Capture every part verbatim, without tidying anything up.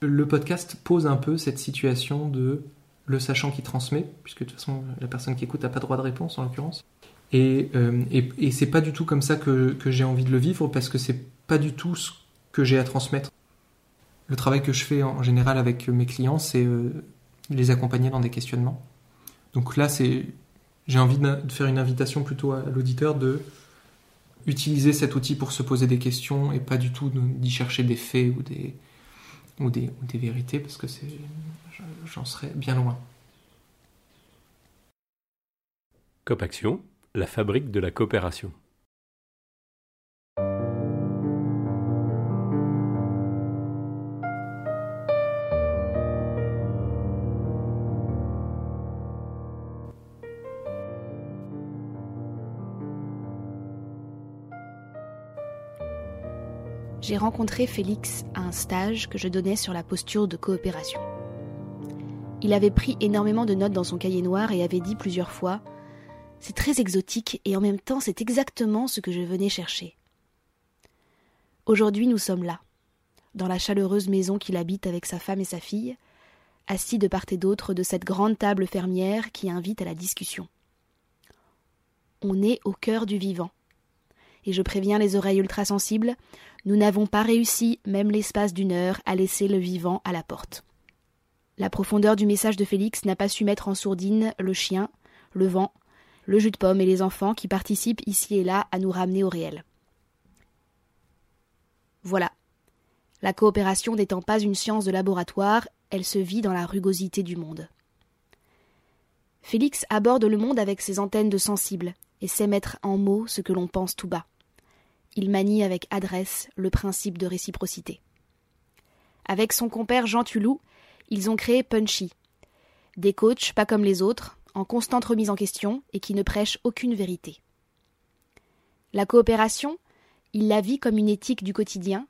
Le podcast pose un peu cette situation de le sachant qui transmet, puisque de toute façon la personne qui écoute n'a pas droit de réponse en l'occurrence. Et, euh, et, et c'est pas du tout comme ça que, que j'ai envie de le vivre, parce que c'est pas du tout ce que j'ai à transmettre. Le travail que je fais en général avec mes clients, c'est euh, les accompagner dans des questionnements. Donc là, c'est, j'ai envie de, de faire une invitation plutôt à l'auditeur de utiliser cet outil pour se poser des questions et pas du tout d'y chercher des faits ou des, ou des, ou des vérités, parce que c'est, j'en serais bien loin. Coop-Action, la fabrique de la coopération. J'ai rencontré Félix à un stage que je donnais sur la posture de coopération. Il avait pris énormément de notes dans son cahier noir et avait dit plusieurs fois « C'est très exotique et en même temps c'est exactement ce que je venais chercher. » Aujourd'hui nous sommes là, dans la chaleureuse maison qu'il habite avec sa femme et sa fille, assis de part et d'autre de cette grande table fermière qui invite à la discussion. On est au cœur du vivant. Et je préviens les oreilles ultrasensibles, nous n'avons pas réussi, même l'espace d'une heure, à laisser le vivant à la porte. La profondeur du message de Félix n'a pas su mettre en sourdine le chien, le vent, le jus de pomme et les enfants qui participent ici et là à nous ramener au réel. Voilà. La coopération n'étant pas une science de laboratoire, elle se vit dans la rugosité du monde. Félix aborde le monde avec ses antennes de sensible et sait mettre en mots ce que l'on pense tout bas. Il manie avec adresse le principe de réciprocité. Avec son compère Jean Toulou, ils ont créé Punchy, des coachs pas comme les autres, en constante remise en question et qui ne prêchent aucune vérité. La coopération, il la vit comme une éthique du quotidien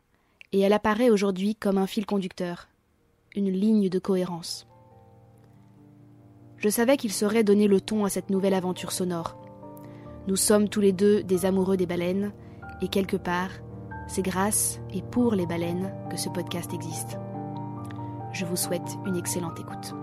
et elle apparaît aujourd'hui comme un fil conducteur, une ligne de cohérence. Je savais qu'il saurait donner le ton à cette nouvelle aventure sonore. Nous sommes tous les deux des amoureux des baleines. Et quelque part, c'est grâce et pour les baleines que ce podcast existe. Je vous souhaite une excellente écoute.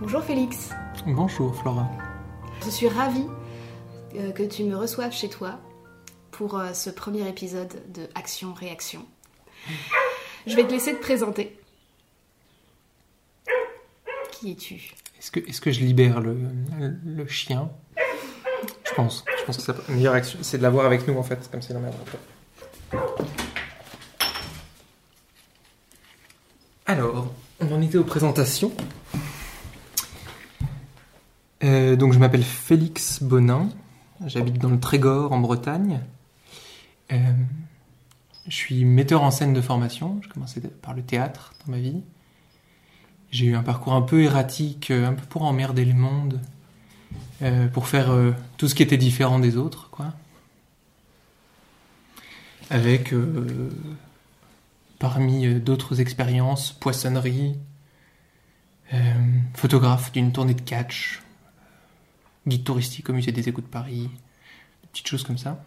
Bonjour Félix. Bonjour Flora. Je suis ravie que tu me reçoives chez toi pour ce premier épisode de Action-Réaction. Je vais te laisser te présenter. Qui es-tu ? Est-ce que, est-ce que je libère le, le, le chien ? Je pense. Je pense que ça, la meilleure action, c'est de l'avoir avec nous en fait, comme c'est la merde. Alors, on en était aux présentations. Euh, donc je m'appelle Félix Bonnin, j'habite dans le Trégor en Bretagne, euh, je suis metteur en scène de formation, je commençais par le théâtre dans ma vie, j'ai eu un parcours un peu erratique, un peu pour emmerder le monde, euh, pour faire euh, tout ce qui était différent des autres, quoi. Avec euh, parmi d'autres expériences, poissonnerie, euh, photographe d'une tournée de catch, guide touristique au musée des Égouts de Paris, des petites choses comme ça.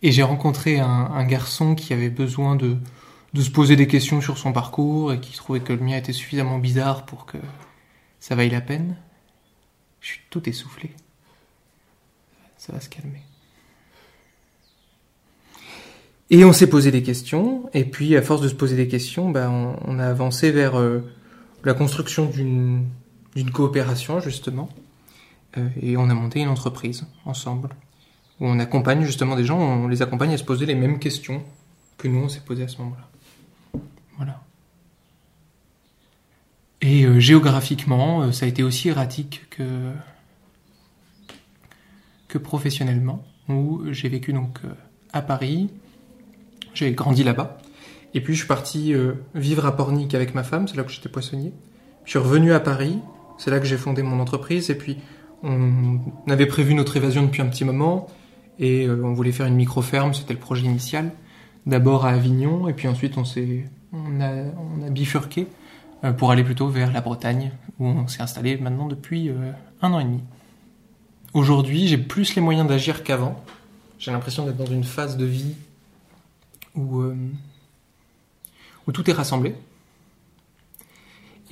Et j'ai rencontré un, un garçon qui avait besoin de, de se poser des questions sur son parcours et qui trouvait que le mien était suffisamment bizarre pour que ça vaille la peine. Je suis tout essoufflé. Ça va se calmer. Et on s'est posé des questions, et puis à force de se poser des questions, bah on, on a avancé vers euh, la construction d'une... d'une coopération justement, euh, et on a monté une entreprise ensemble, où on accompagne justement des gens, on les accompagne à se poser les mêmes questions que nous on s'est posées à ce moment-là. Voilà. Et euh, géographiquement, euh, ça a été aussi erratique que, que professionnellement, où j'ai vécu donc euh, à Paris, J'ai grandi là-bas. Et puis je suis parti euh, vivre à Pornic avec ma femme, c'est là que j'étais poissonnier. Je suis revenu à Paris, c'est là que j'ai fondé mon entreprise. Et puis on avait prévu notre évasion depuis un petit moment. Et euh, on voulait faire une micro-ferme, c'était le projet initial. D'abord à Avignon, et puis ensuite on, s'est, on, a, on a bifurqué euh, pour aller plutôt vers la Bretagne, où on s'est installé maintenant depuis euh, un an et demi. Aujourd'hui, j'ai plus les moyens d'agir qu'avant. J'ai l'impression d'être dans une phase de vie où... Euh, où tout est rassemblé,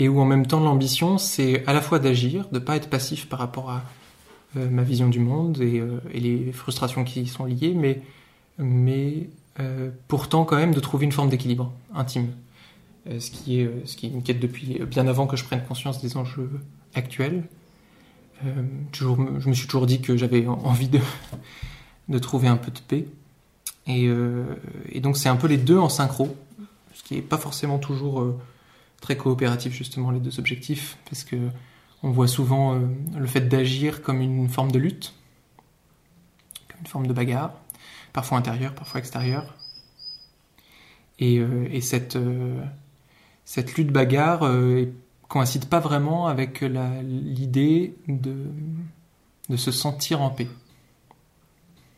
et où en même temps l'ambition, c'est à la fois d'agir, de ne pas être passif par rapport à euh, ma vision du monde et, euh, et les frustrations qui y sont liées, mais, mais euh, pourtant quand même de trouver une forme d'équilibre intime, euh, ce, qui est, ce qui est une quête depuis bien avant que je prenne conscience des enjeux actuels. Euh, toujours, je me suis toujours dit que j'avais envie de, de trouver un peu de paix, et, euh, et donc c'est un peu les deux en synchro, ce qui n'est pas forcément toujours euh, très coopératif, justement, les deux objectifs, parce que on voit souvent euh, le fait d'agir comme une forme de lutte, comme une forme de bagarre, parfois intérieure, parfois extérieure. Et, euh, et cette, euh, cette lutte-bagarre euh, coïncide pas vraiment avec la, l'idée de, de se sentir en paix.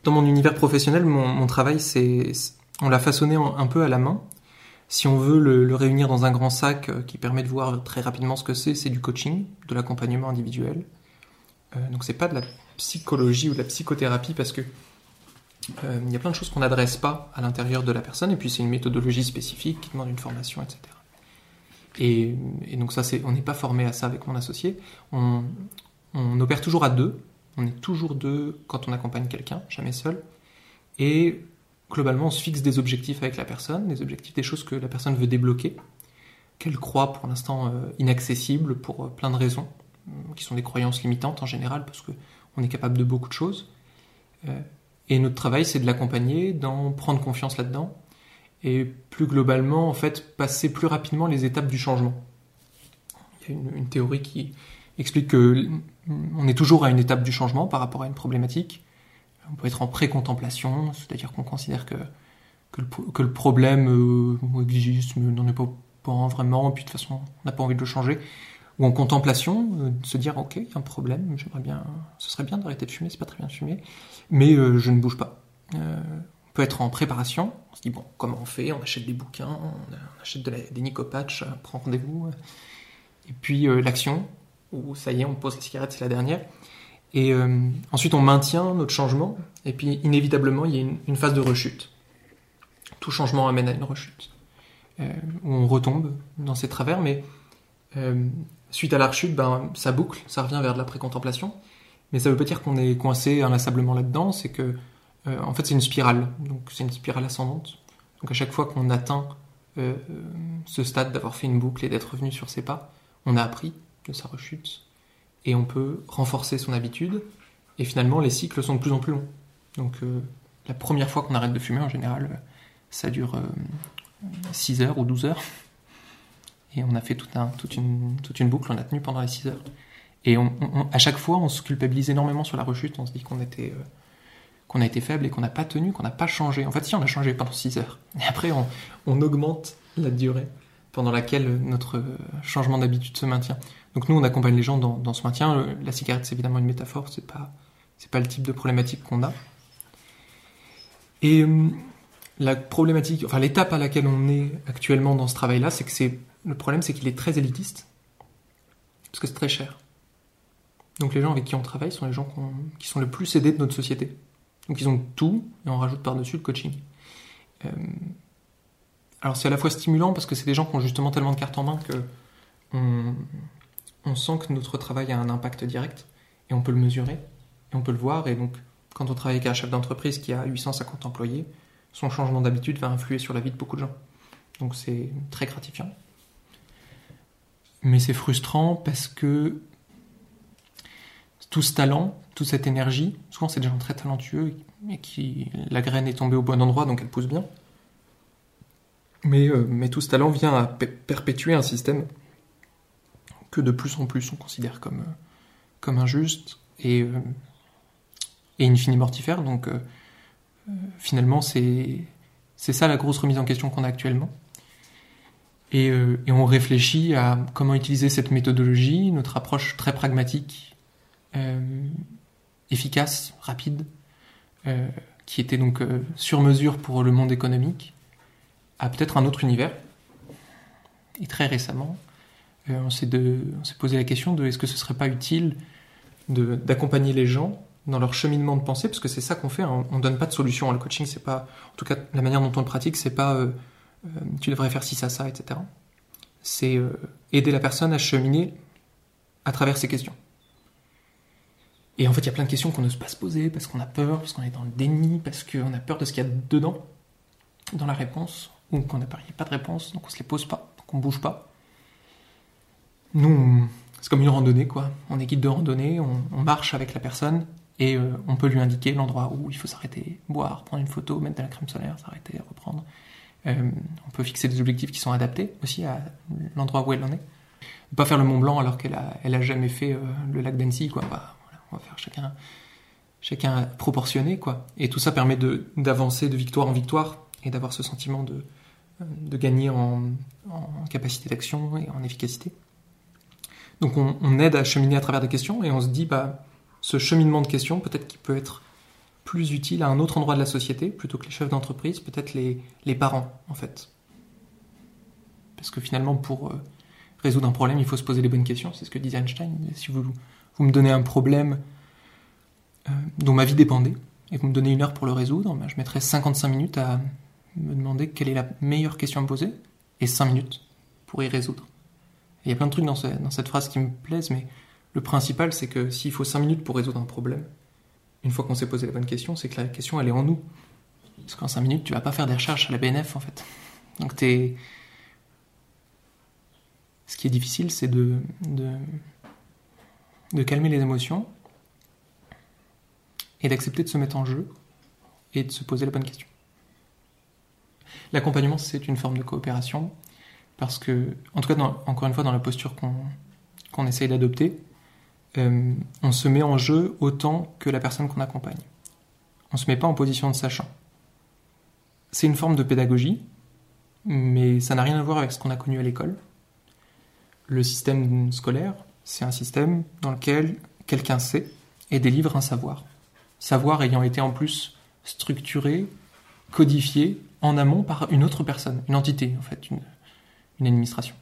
Dans mon univers professionnel, mon, mon travail, c'est, c'est, on l'a façonné un peu à la main. Si on veut le, le réunir dans un grand sac euh, qui permet de voir très rapidement ce que c'est, c'est du coaching, de l'accompagnement individuel. Euh, donc c'est pas de la psychologie ou de la psychothérapie, parce que euh, y a plein de choses qu'on n'adresse pas à l'intérieur de la personne, et puis c'est une méthodologie spécifique qui demande une formation, et cetera. Et, et donc ça, c'est, on n'est pas formé à ça avec mon associé. On, on opère toujours à deux. On est toujours deux quand on accompagne quelqu'un, jamais seul. Et... globalement, on se fixe des objectifs avec la personne, des objectifs, des choses que la personne veut débloquer, qu'elle croit pour l'instant inaccessibles pour plein de raisons, qui sont des croyances limitantes en général, parce qu'on est capable de beaucoup de choses. Et notre travail, c'est de l'accompagner, d'en prendre confiance là-dedans, et plus globalement, en fait, passer plus rapidement les étapes du changement. Il y a une, une théorie qui explique qu'on est toujours à une étape du changement par rapport à une problématique. On peut être en pré-contemplation, c'est-à-dire qu'on considère que, que, le, que le problème euh, existe, mais n'en est pas, pas vraiment, et puis de toute façon, on n'a pas envie de le changer. Ou en contemplation, euh, de se dire, ok, il y a un problème, j'aimerais bien, ce serait bien d'arrêter de fumer, c'est pas très bien de fumer, mais euh, je ne bouge pas. Euh, on peut être en préparation, on se dit, bon, comment on fait ? On achète des bouquins, on, on achète de la, des nicopatchs, on prend rendez-vous. Euh, et puis euh, l'action, où ça y est, on pose la cigarette, c'est la dernière. Et euh, ensuite, on maintient notre changement, et puis inévitablement, il y a une, une phase de rechute. Tout changement amène à une rechute, euh, où on retombe dans ses travers, mais euh, suite à la rechute, ben, ça boucle, ça revient vers de la pré-contemplation, mais ça ne veut pas dire qu'on est coincé inlassablement là-dedans, c'est que, euh, en fait, c'est une spirale, donc c'est une spirale ascendante. Donc à chaque fois qu'on atteint euh, ce stade d'avoir fait une boucle et d'être revenu sur ses pas, on a appris de sa rechute. Et on peut renforcer son habitude, et finalement les cycles sont de plus en plus longs. Donc euh, la première fois qu'on arrête de fumer, en général, ça dure euh, six heures ou douze heures, et on a fait tout un, toute, une, toute une boucle, on a tenu pendant les six heures. Et on, on, on, à chaque fois, on se culpabilise énormément sur la rechute, on se dit qu'on, était, euh, qu'on a été faible et qu'on n'a pas tenu, qu'on n'a pas changé. En fait, si, on a changé pendant six heures, et après on, on augmente la durée pendant laquelle notre changement d'habitude se maintient. Donc nous, on accompagne les gens dans, dans ce maintien. La cigarette, c'est évidemment une métaphore, c'est pas, c'est pas le type de problématique qu'on a. Et la problématique, enfin l'étape à laquelle on est actuellement dans ce travail-là, c'est que c'est, le problème, c'est qu'il est très élitiste, parce que c'est très cher. Donc les gens avec qui on travaille sont les gens qu'on, qui sont le plus aidés de notre société. Donc ils ont tout, et on rajoute par-dessus le coaching. Euh, alors c'est à la fois stimulant, parce que c'est des gens qui ont justement tellement de cartes en main que on... on sent que notre travail a un impact direct, et on peut le mesurer, et on peut le voir. Et donc, quand on travaille avec un chef d'entreprise qui a huit cent cinquante employés, son changement d'habitude va influer sur la vie de beaucoup de gens. Donc c'est très gratifiant. Mais c'est frustrant parce que tout ce talent, toute cette énergie, souvent c'est des gens très talentueux, et qui, la graine est tombée au bon endroit, donc elle pousse bien. Mais, euh, mais tout ce talent vient à p- perpétuer un système que de plus en plus on considère comme, comme injuste et, euh, et in fine mortifère. Donc euh, finalement, c'est, C'est ça la grosse remise en question qu'on a actuellement. Et, euh, et on réfléchit à comment utiliser cette méthodologie, notre approche très pragmatique, euh, efficace, rapide, euh, qui était donc euh, sur mesure pour le monde économique, à peut-être un autre univers. Et très récemment, euh, on s'est de, on s'est posé la question de est-ce que ce ne serait pas utile de, d'accompagner les gens dans leur cheminement de pensée, parce que c'est ça qu'on fait, hein. On ne donne pas de solution. Hein. Le coaching, c'est pas, en tout cas, la manière dont on le pratique, c'est pas euh, euh, tu devrais faire ci, ça, ça, et cetera. C'est euh, aider la personne à cheminer à travers ses questions. Et en fait, il y a plein de questions qu'on n'ose pas se poser, parce qu'on a peur, parce qu'on est dans le déni, parce qu'on a peur de ce qu'il y a dedans, dans la réponse, ou qu'on n'a pas de réponse, donc on se les pose pas, donc on bouge pas. Nous, on... c'est comme une randonnée, quoi. On est guide de randonnée, on, on marche avec la personne, et euh, on peut lui indiquer l'endroit où il faut s'arrêter, boire, prendre une photo, mettre de la crème solaire, s'arrêter, reprendre. Euh, on peut fixer des objectifs qui sont adaptés aussi à l'endroit où elle en est. Ne pas faire le Mont Blanc alors qu'elle a, elle a jamais fait euh, le lac d'Annecy, quoi. Bah, voilà, on va faire chacun, chacun proportionné, quoi. Et tout ça permet de, d'avancer de victoire en victoire et d'avoir ce sentiment de, de gagner en, en capacité d'action et en efficacité. Donc on, on aide à cheminer à travers des questions et on se dit... bah ce cheminement de questions, peut-être qu'il peut être plus utile à un autre endroit de la société, plutôt que les chefs d'entreprise, peut-être les, les parents, en fait. Parce que finalement, pour euh, résoudre un problème, il faut se poser les bonnes questions. C'est ce que disait Einstein. Si vous, vous me donnez un problème euh, dont ma vie dépendait, et vous me donnez une heure pour le résoudre, ben, je mettrais cinquante-cinq minutes à me demander quelle est la meilleure question à me poser, et cinq minutes pour y résoudre. Et il y a plein de trucs dans, ce, dans cette phrase qui me plaisent, mais... le principal, c'est que s'il faut cinq minutes pour résoudre un problème, une fois qu'on s'est posé la bonne question, c'est que la question, elle est en nous. Parce qu'en cinq minutes, tu vas pas faire des recherches à la B N F, en fait. Donc, t'es... ce qui est difficile, c'est de, de, de calmer les émotions et d'accepter de se mettre en jeu et de se poser la bonne question. L'accompagnement, c'est une forme de coopération parce que, en tout cas, dans, encore une fois, dans la posture qu'on, qu'on essaye d'adopter, Euh, on se met en jeu autant que la personne qu'on accompagne. On ne se met pas en position de sachant. C'est une forme de pédagogie, mais ça n'a rien à voir avec ce qu'on a connu à l'école. Le système scolaire, c'est un système dans lequel quelqu'un sait et délivre un savoir. Savoir ayant été en plus structuré, codifié en amont par une autre personne, une entité en fait, une, une administration.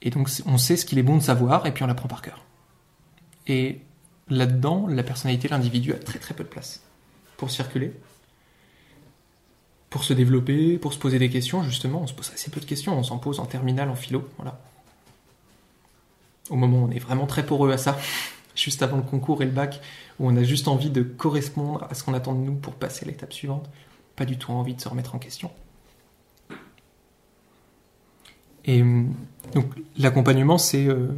Et donc, on sait ce qu'il est bon de savoir, et puis on l'apprend par cœur. Et là-dedans, la personnalité, l'individu a très très peu de place pour circuler, pour se développer, pour se poser des questions. Justement, on se pose assez peu de questions, on s'en pose en terminale, en philo, voilà. Au moment où on est vraiment très poreux à ça, juste avant le concours et le bac, où on a juste envie de correspondre à ce qu'on attend de nous pour passer à l'étape suivante, pas du tout envie de se remettre en question. Et donc l'accompagnement, c'est euh,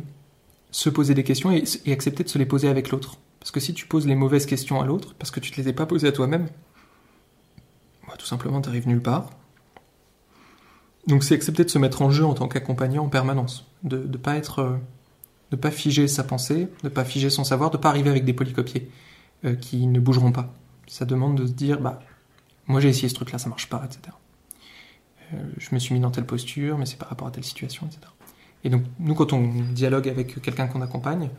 se poser des questions et, et accepter de se les poser avec l'autre. Parce que si tu poses les mauvaises questions à l'autre, parce que tu ne te les as pas posées à toi-même, bah, tout simplement, tu n'arrives nulle part. Donc c'est accepter de se mettre en jeu en tant qu'accompagnant en permanence, de ne pas être, euh, de pas figer sa pensée, de ne pas figer son savoir, de ne pas arriver avec des polycopiés euh, qui ne bougeront pas. Ça demande de se dire, bah, moi j'ai essayé ce truc-là, ça ne marche pas, et cetera. Je me suis mis dans telle posture, mais c'est par rapport à telle situation, et cetera. Et donc, nous, quand on dialogue avec quelqu'un qu'on accompagne,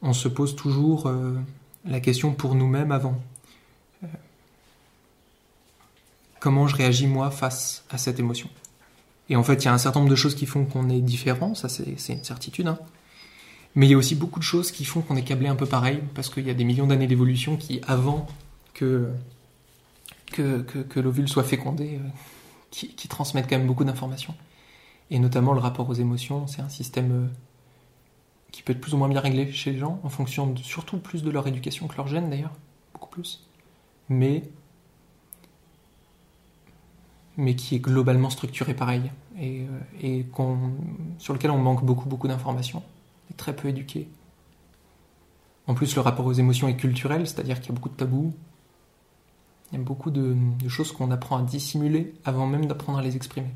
on se pose toujours euh, la question pour nous-mêmes avant. Euh, comment je réagis, moi, face à cette émotion ? Et en fait, il y a un certain nombre de choses qui font qu'on est différent, ça c'est, c'est une certitude, hein. Mais il y a aussi beaucoup de choses qui font qu'on est câblé un peu pareil, parce qu'il y a des millions d'années d'évolution qui, avant que, que, que, que l'ovule soit fécondé... Euh, Qui, qui transmettent quand même beaucoup d'informations. Et notamment le rapport aux émotions, c'est un système euh, qui peut être plus ou moins bien réglé chez les gens, en fonction de, surtout plus de leur éducation que leur gène d'ailleurs, beaucoup plus, mais, mais qui est globalement structuré pareil, et, euh, et qu'on, sur lequel on manque beaucoup, beaucoup d'informations, et très peu éduqué. En plus, le rapport aux émotions est culturel, c'est-à-dire qu'il y a beaucoup de tabous, il y a beaucoup de, de choses qu'on apprend à dissimuler avant même d'apprendre à les exprimer.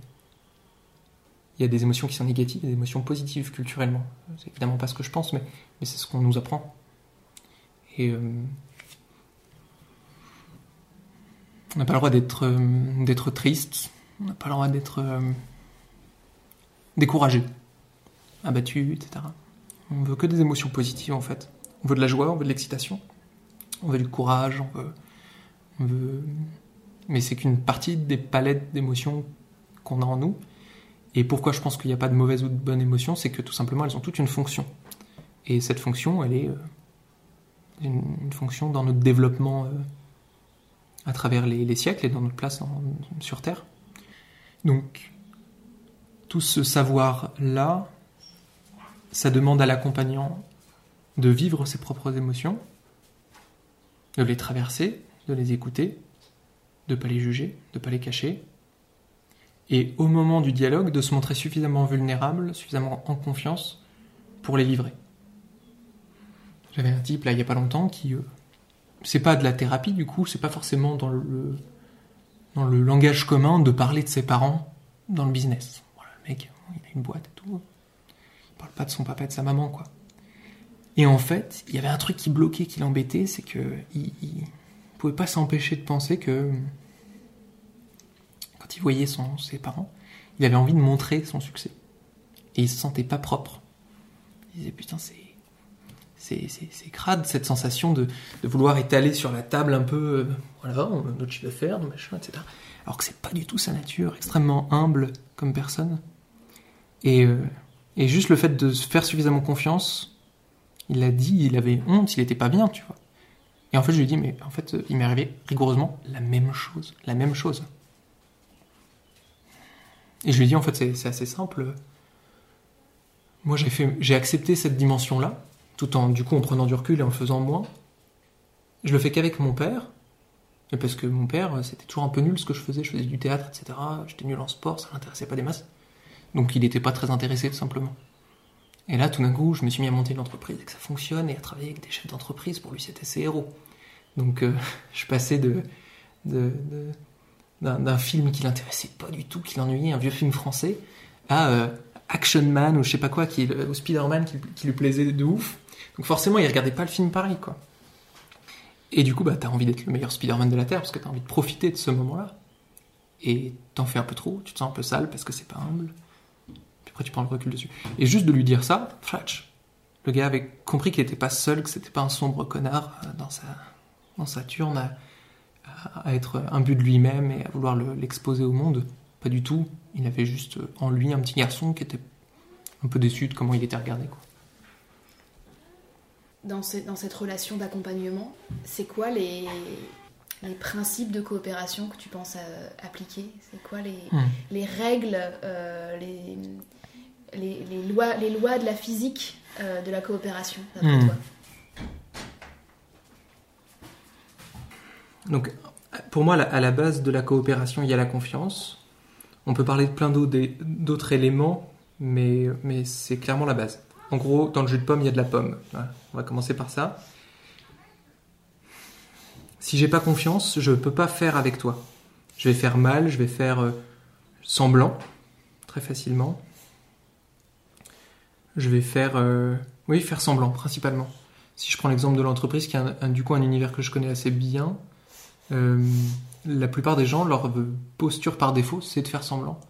Il y a des émotions qui sont négatives, des émotions positives culturellement. C'est évidemment pas ce que je pense, mais, mais c'est ce qu'on nous apprend. Et, euh, On n'a pas le droit d'être, euh, d'être triste, on n'a pas le droit d'être euh, découragé, abattu, et cetera. On veut que des émotions positives, en fait. On veut de la joie, on veut de l'excitation, on veut du courage, on veut... On veut... Mais c'est qu'une partie des palettes d'émotions qu'on a en nous. Et pourquoi je pense qu'il n'y a pas de mauvaise ou de bonne émotion, c'est que tout simplement, elles ont toutes une fonction. Et cette fonction, elle est euh, une, une fonction dans notre développement euh, à travers les, les siècles et dans notre place en, sur Terre. Donc, tout ce savoir-là, ça demande à l'accompagnant de vivre ses propres émotions, de les traverser, de les écouter, de ne pas les juger, de ne pas les cacher, et au moment du dialogue, de se montrer suffisamment vulnérable, suffisamment en confiance pour les livrer. J'avais un type, là, il n'y a pas longtemps, qui... Euh, c'est pas de la thérapie, du coup, c'est pas forcément dans le, dans le langage commun de parler de ses parents dans le business. Voilà, le mec, il a une boîte et tout. Il parle pas de son papa et de sa maman, quoi. Et en fait, il y avait un truc qui bloquait, qui l'embêtait, c'est que il, il pouvait pas s'empêcher de penser que... Quand il voyait son, ses parents, il avait envie de montrer son succès. Et il se sentait pas propre. Il disait, putain, c'est... C'est, c'est, c'est crade, cette sensation de, de vouloir étaler sur la table un peu, euh, voilà, on, notre chiffre d'affaires, machin, et cetera. Alors que c'est pas du tout sa nature, extrêmement humble comme personne. Et, euh, et juste le fait de se faire suffisamment confiance, il l'a dit, il avait honte, il était pas bien, tu vois. Et en fait, je lui ai dit, mais en fait, il m'est arrivé rigoureusement la même chose, la même chose. Et je lui ai dit, en fait, c'est, c'est assez simple. Moi, j'ai fait, j'ai accepté cette dimension-là, tout en, du coup, en prenant du recul et en le faisant moins. Je le fais qu'avec mon père, parce que mon père, c'était toujours un peu nul ce que je faisais, je faisais du théâtre, et cetera, j'étais nul en sport, ça l'intéressait pas des masses, donc il n'était pas très intéressé, tout simplement. Et là, tout d'un coup, je me suis mis à monter une entreprise, et que ça fonctionne, et à travailler avec des chefs d'entreprise, pour lui, c'était ses héros. Donc, euh, je passais de, de, de, d'un, d'un film qui l'intéressait pas du tout, qui l'ennuyait, un vieux film français, à euh, Action Man, ou je sais pas quoi, qui, ou Spider-Man, qui, qui lui plaisait de ouf. Donc forcément, il regardait pas le film pareil, quoi. Et du coup, bah, t'as envie d'être le meilleur Spider-Man de la Terre, parce que t'as envie de profiter de ce moment-là. Et t'en fais un peu trop, tu te sens un peu sale, parce que c'est pas humble. Puis après, tu prends le recul dessus. Et juste de lui dire ça, flash, le gars avait compris qu'il était pas seul, que c'était pas un sombre connard dans sa, dans sa turne à, à être imbu de lui-même et à vouloir le, l'exposer au monde. Pas du tout. Il avait juste en lui un petit garçon qui était un peu déçu de comment il était regardé, quoi. Dans, ce, dans cette relation d'accompagnement, c'est quoi les, les principes de coopération que tu penses à, appliquer ? C'est quoi les, mmh. les règles, euh, les, les, les, lois, les lois de la physique euh, de la coopération, d'après mmh. toi ? Donc, pour moi, à la base de la coopération, il y a la confiance. On peut parler de plein d'autres éléments, mais, mais c'est clairement la base. En gros, dans le jus de pomme, il y a de la pomme. Voilà. On va commencer par ça. Si j'ai pas confiance, je peux pas faire avec toi. Je vais faire mal, je vais faire semblant, très facilement. Je vais faire... Euh... Oui, faire semblant, principalement. Si je prends l'exemple de l'entreprise, qui est un, un, du coup un univers que je connais assez bien, euh, la plupart des gens, leur posture par défaut, c'est de faire semblant.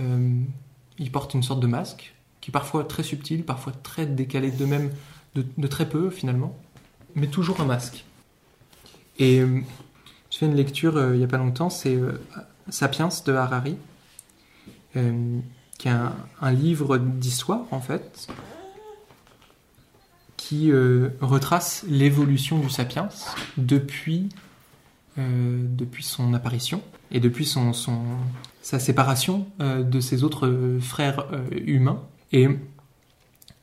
Euh, ils portent une sorte de masque, qui est parfois très subtil, parfois très décalé d'eux-mêmes, de, de très peu finalement, mais toujours un masque. Et euh, je fais une lecture euh, il n'y a pas longtemps, c'est euh, Sapiens de Harari, euh, qui est un, un livre d'histoire en fait, qui euh, retrace l'évolution du Sapiens depuis, euh, depuis son apparition et depuis son, son, sa séparation euh, de ses autres euh, frères euh, humains. Et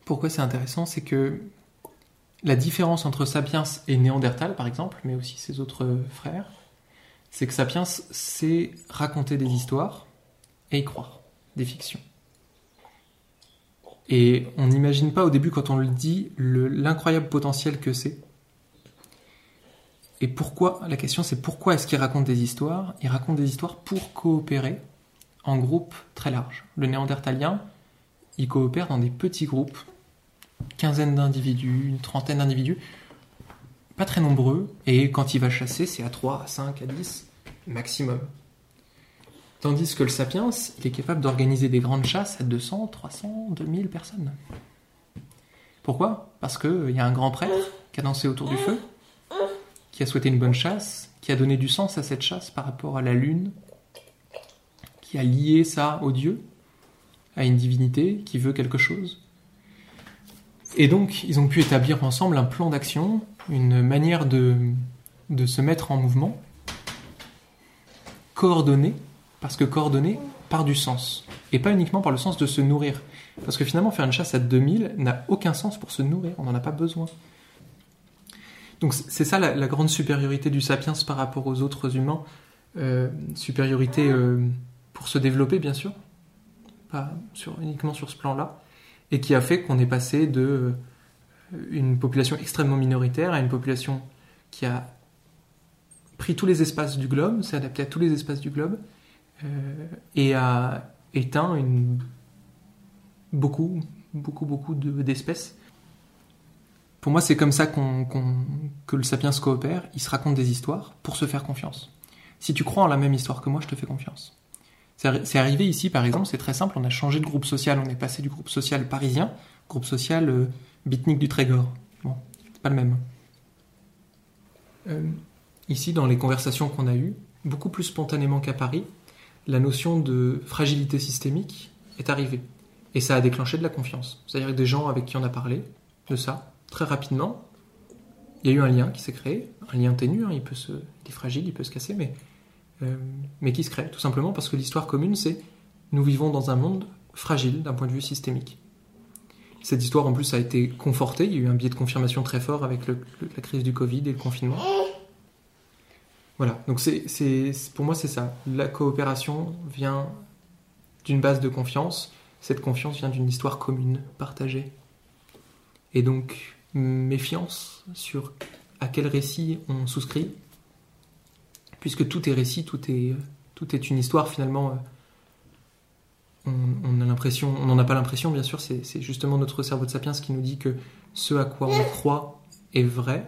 pourquoi c'est intéressant, c'est que la différence entre Sapiens et Néandertal, par exemple, mais aussi ses autres frères, c'est que Sapiens sait raconter des histoires et y croire, des fictions. Et on n'imagine pas au début, quand on le dit, le, l'incroyable potentiel que c'est. Et pourquoi, la question c'est pourquoi est-ce qu'il raconte des histoires ? Il raconte des histoires pour coopérer en groupe très large. Le néandertalien, ils coopèrent dans des petits groupes, quinzaine d'individus, une trentaine d'individus, pas très nombreux, et quand il va chasser, c'est à trois, à cinq, à dix, maximum. Tandis que le Sapiens, il est capable d'organiser des grandes chasses à deux cents, trois cents, deux mille personnes. Pourquoi ? Parce qu'il y a un grand prêtre qui a dansé autour du feu, qui a souhaité une bonne chasse, qui a donné du sens à cette chasse par rapport à la lune, qui a lié ça au dieu, à une divinité qui veut quelque chose. Et donc, ils ont pu établir ensemble un plan d'action, une manière de, de se mettre en mouvement, coordonnée, parce que coordonnée par du sens, et pas uniquement par le sens de se nourrir. Parce que finalement, faire une chasse à deux mille n'a aucun sens pour se nourrir, on n'en a pas besoin. Donc c'est ça la, la grande supériorité du sapiens par rapport aux autres humains, euh, supériorité euh, pour se développer bien sûr, pas sur, uniquement sur ce plan-là, et qui a fait qu'on est passé de euh, une population extrêmement minoritaire à une population qui a pris tous les espaces du globe, s'est adaptée à tous les espaces du globe, euh, et a éteint une, beaucoup, beaucoup, beaucoup de, d'espèces. Pour moi, c'est comme ça qu'on, qu'on, que le sapiens coopère. Il se raconte des histoires pour se faire confiance. Si tu crois en la même histoire que moi, je te fais confiance. C'est, c'est arrivé ici, par exemple, c'est très simple. On a changé de groupe social. On est passé du groupe social parisien, groupe social euh, beatnik du Trégor. Bon, c'est pas le même. Euh, ici, dans les conversations qu'on a eues, beaucoup plus spontanément qu'à Paris, la notion de fragilité systémique est arrivée. Et ça a déclenché de la confiance. C'est-à-dire que des gens avec qui on a parlé de ça, très rapidement, il y a eu un lien qui s'est créé, un lien ténu, hein, il peut se, il est fragile, il peut se casser, mais, euh, mais qui se crée, tout simplement parce que l'histoire commune, c'est nous vivons dans un monde fragile d'un point de vue systémique. Cette histoire, en plus, a été confortée, il y a eu un biais de confirmation très fort avec le, le, la crise du Covid et le confinement. Voilà, donc c'est, c'est, pour moi, c'est ça. La coopération vient d'une base de confiance, cette confiance vient d'une histoire commune, partagée. Et donc, méfiance sur à quel récit on souscrit, puisque tout est récit, tout est, tout est une histoire finalement. On, on a l'impression, on n'en a pas l'impression bien sûr, c'est, c'est justement notre cerveau de sapiens qui nous dit que ce à quoi on croit est vrai.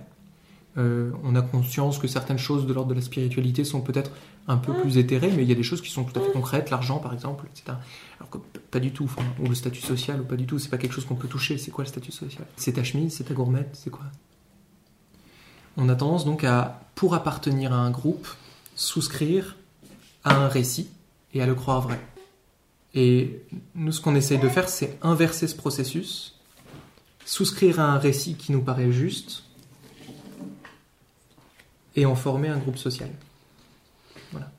Euh, on a conscience que certaines choses de l'ordre de la spiritualité sont peut-être un peu plus éthérées, mais il y a des choses qui sont tout à fait concrètes, l'argent par exemple, et cetera. Alors que pas du tout, enfin, ou le statut social, ou pas du tout, c'est pas quelque chose qu'on peut toucher. C'est quoi le statut social ? C'est ta chemise, c'est ta gourmette, c'est quoi ? On a tendance donc à, pour appartenir à un groupe, souscrire à un récit et à le croire vrai. Et nous, ce qu'on essaye de faire, c'est inverser ce processus, souscrire à un récit qui nous paraît juste, et en former un groupe social. Voilà.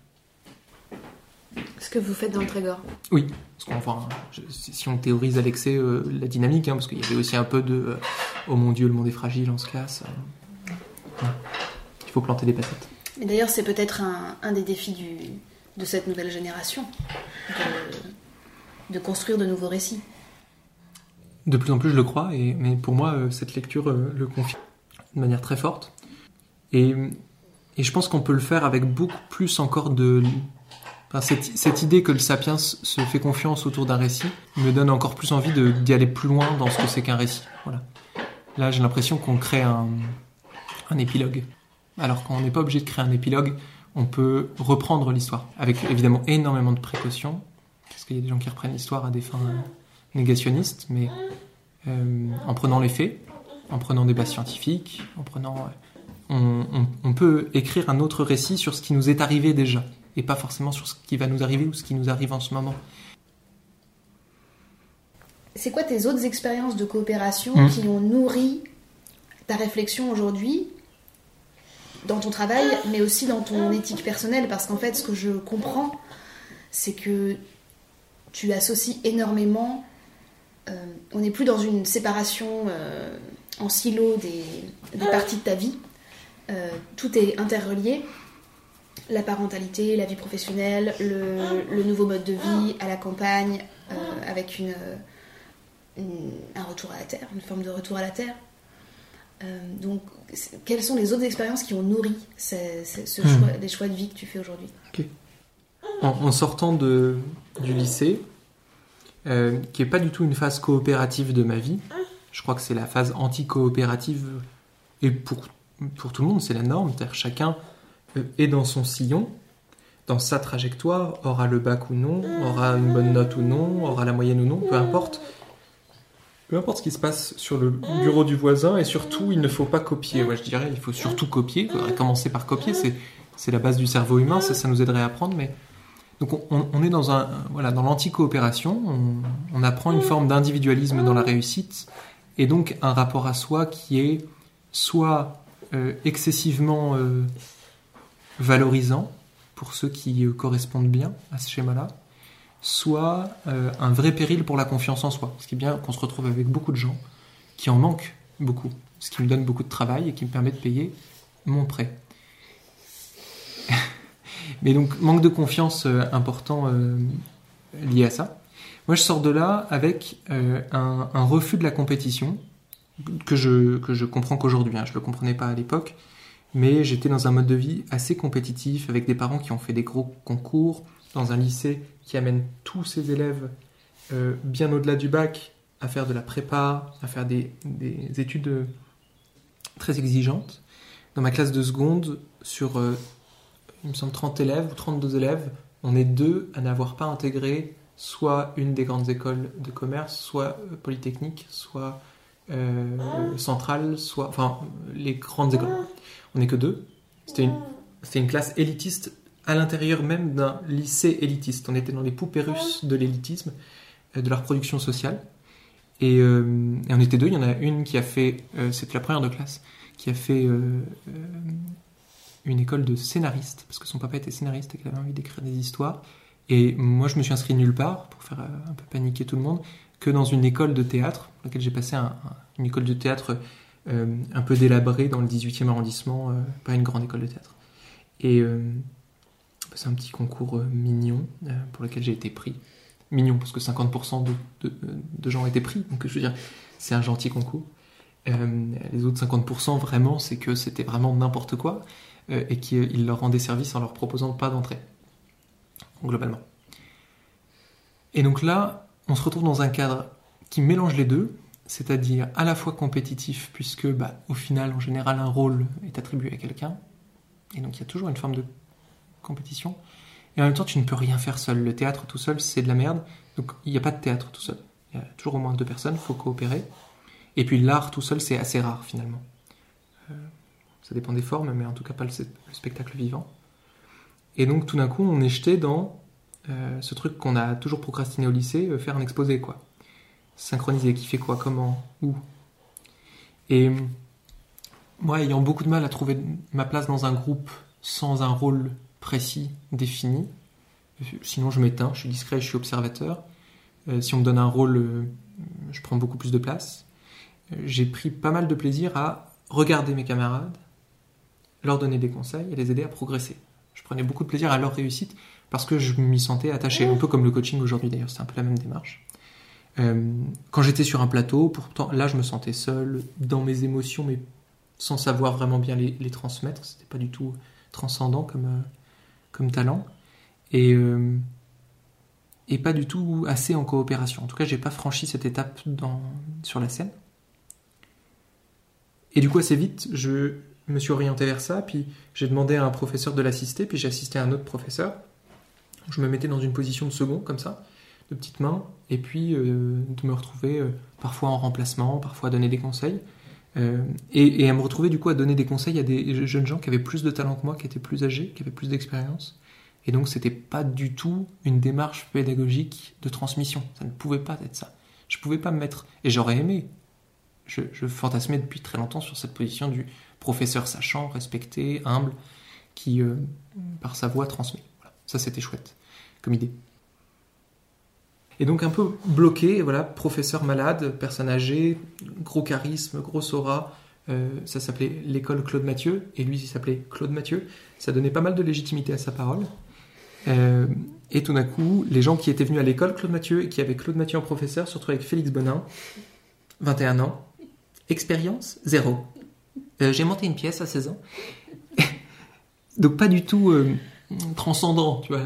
Ce que vous faites dans le Trégor ? Oui, parce qu'on, enfin, je, si on théorise à l'excès euh, la dynamique, hein, parce qu'il y avait aussi un peu de euh, « Oh mon Dieu, le monde est fragile, on se casse euh, ». Ouais. Il faut planter des patates. Mais d'ailleurs, c'est peut-être un, un des défis du, de cette nouvelle génération, de, de construire de nouveaux récits. De plus en plus, je le crois, et, mais pour moi, euh, cette lecture euh, le confirme de manière très forte. Et, et je pense qu'on peut le faire avec beaucoup plus encore de... Enfin, cette, cette idée que le sapiens se fait confiance autour d'un récit me donne encore plus envie de, d'y aller plus loin dans ce que c'est qu'un récit. Voilà. Là, j'ai l'impression qu'on crée un, un épilogue. Alors qu'on n'est pas obligé de créer un épilogue, on peut reprendre l'histoire, avec évidemment énormément de précautions, parce qu'il y a des gens qui reprennent l'histoire à des fins négationnistes, mais euh, en prenant les faits, en prenant des bases scientifiques, en prenant... Euh, On, on, on peut écrire un autre récit sur ce qui nous est arrivé déjà, et pas forcément sur ce qui va nous arriver ou ce qui nous arrive en ce moment. C'est quoi tes autres expériences de coopération mmh. qui ont nourri ta réflexion aujourd'hui, dans ton travail, mais aussi dans ton éthique personnelle ? Parce qu'en fait, ce que je comprends, c'est que tu associes énormément... Euh, on n'est plus dans une séparation euh, en silo des, des parties de ta vie. Euh, tout est interrelié, la parentalité, la vie professionnelle, le, le nouveau mode de vie à la campagne, euh, avec une, une, un retour à la terre, une forme de retour à la terre. Euh, donc, quelles sont les autres expériences qui ont nourri ces, ces, ce choix, mmh. les choix de vie que tu fais aujourd'hui ? Okay. En, en sortant de, du lycée, euh, qui n'est pas du tout une phase coopérative de ma vie, je crois que c'est la phase anti-coopérative, et pour Pour tout le monde, c'est la norme. C'est-à-dire chacun est dans son sillon dans sa trajectoire, aura le bac ou non, aura une bonne note ou non, aura la moyenne ou non, peu importe. Peu importe ce qui se passe sur le bureau du voisin, et surtout, il ne faut pas copier. Ouais, je dirais, il faut surtout copier, il faudrait commencer par copier, c'est la base du cerveau humain, ça, ça nous aiderait à apprendre, mais... Donc on, on est dans, un, voilà, dans l'anti-coopération, on, on apprend une forme d'individualisme dans la réussite, et donc un rapport à soi qui est soit euh, excessivement euh, valorisant, pour ceux qui euh, correspondent bien à ce schéma-là, soit euh, un vrai péril pour la confiance en soi. Ce qui est bien qu'on se retrouve avec beaucoup de gens qui en manquent beaucoup, ce qui me donne beaucoup de travail et qui me permet de payer mon prêt. Mais donc, manque de confiance euh, important euh, lié à ça. Moi, je sors de là avec euh, un, un refus de la compétition que je, que je comprends qu'aujourd'hui. Hein. Je ne le comprenais pas à l'époque, mais j'étais dans un mode de vie assez compétitif, avec des parents qui ont fait des gros concours, dans un lycée qui amène tous ses élèves euh, bien au-delà du bac à faire de la prépa, à faire des, des études euh, très exigeantes. Dans ma classe de seconde, sur... Euh, il me semble trente élèves ou trente-deux élèves, on est deux à n'avoir pas intégré soit une des grandes écoles de commerce, soit Polytechnique, soit euh, Centrale, soit... Enfin, les grandes écoles. On n'est que deux. C'était une, c'était une classe élitiste à l'intérieur même d'un lycée élitiste. On était dans les poupées russes de l'élitisme, de la reproduction sociale. Et, euh, et on était deux. Il y en a une qui a fait... Euh, c'était la première de classe, qui a fait... Euh, euh, une école de scénariste, parce que son papa était scénariste et qu'il avait envie d'écrire des histoires. Et moi, je me suis inscrit nulle part, pour faire un peu paniquer tout le monde, que dans une école de théâtre, dans laquelle j'ai passé un, une école de théâtre euh, un peu délabrée dans le dix-huitième arrondissement, euh, pas une grande école de théâtre. Et euh, c'est un petit concours euh, mignon, euh, pour lequel j'ai été pris. Mignon, parce que cinquante pour cent de, de, de gens étaient pris, donc je veux dire, c'est un gentil concours. Euh, les autres cinquante pour cent, vraiment, c'est que c'était vraiment n'importe quoi. Euh, et qu'il leur rendait service en leur proposant pas d'entrée, globalement. Et donc là, on se retrouve dans un cadre qui mélange les deux, c'est-à-dire à la fois compétitif, puisque bah, au final, en général, un rôle est attribué à quelqu'un, et donc il y a toujours une forme de compétition, et en même temps, tu ne peux rien faire seul. Le théâtre tout seul, c'est de la merde, donc il n'y a pas de théâtre tout seul. Il y a toujours au moins deux personnes, il faut coopérer. Et puis l'art tout seul, c'est assez rare, finalement. Euh... Ça dépend des formes, mais en tout cas pas le, le spectacle vivant. Et donc tout d'un coup, on est jeté dans euh, ce truc qu'on a toujours procrastiné au lycée, euh, faire un exposé, quoi. Synchroniser, qui fait quoi, comment, où. Et moi, ayant beaucoup de mal à trouver ma place dans un groupe sans un rôle précis, défini, sinon je m'éteins, je suis discret, je suis observateur. Euh, si on me donne un rôle, euh, je prends beaucoup plus de place. Euh, j'ai pris pas mal de plaisir à regarder mes camarades, leur donner des conseils et les aider à progresser. Je prenais beaucoup de plaisir à leur réussite parce que je m'y sentais attaché, un peu comme le coaching aujourd'hui d'ailleurs, c'est un peu la même démarche. Euh, quand j'étais sur un plateau, pourtant là je me sentais seul, dans mes émotions, mais sans savoir vraiment bien les, les transmettre, c'était pas du tout transcendant comme, euh, comme talent, et, euh, et pas du tout assez en coopération. En tout cas, j'ai pas franchi cette étape dans, sur la scène. Et du coup, assez vite, je me suis orienté vers ça, puis j'ai demandé à un professeur de l'assister, puis j'ai assisté à un autre professeur. Je me mettais dans une position de second, comme ça, de petite main, et puis euh, de me retrouver euh, parfois en remplacement, parfois à donner des conseils, euh, et, et à me retrouver du coup à donner des conseils à des jeunes gens qui avaient plus de talent que moi, qui étaient plus âgés, qui avaient plus d'expérience. Et donc, c'était pas du tout une démarche pédagogique de transmission. Ça ne pouvait pas être ça. Je pouvais pas me mettre, et j'aurais aimé. Je, je fantasmais depuis très longtemps sur cette position du professeur sachant, respecté, humble, qui, euh, par sa voix, transmet. Voilà. Ça, c'était chouette comme idée. Et donc, un peu bloqué, voilà, professeur malade, personne âgée, gros charisme, grosse aura. Euh, ça s'appelait l'école Claude Mathieu, et lui, il s'appelait Claude Mathieu. Ça donnait pas mal de légitimité à sa parole. Euh, et tout d'un coup, les gens qui étaient venus à l'école Claude Mathieu et qui avaient Claude Mathieu en professeur se retrouvaient avec Félix Bonnin, vingt et un ans. Expérience, zéro. Euh, j'ai monté une pièce à seize ans. Donc pas du tout euh, transcendant, tu vois.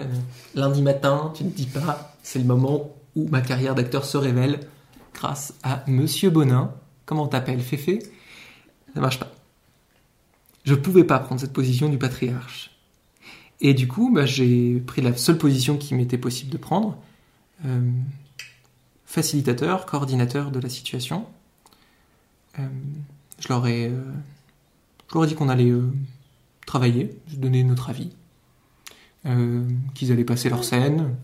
Lundi matin, tu ne te dis pas, c'est le moment où ma carrière d'acteur se révèle grâce à Monsieur Bonnin. Comment on t'appelle, Féfé? Ça marche pas. Je pouvais pas prendre cette position du patriarche. Et du coup, bah, j'ai pris la seule position qui m'était possible de prendre. Euh, facilitateur, coordinateur de la situation. Euh, je, leur ai, euh, je leur ai dit qu'on allait euh, travailler, donner notre avis, euh, qu'ils allaient passer leur scène,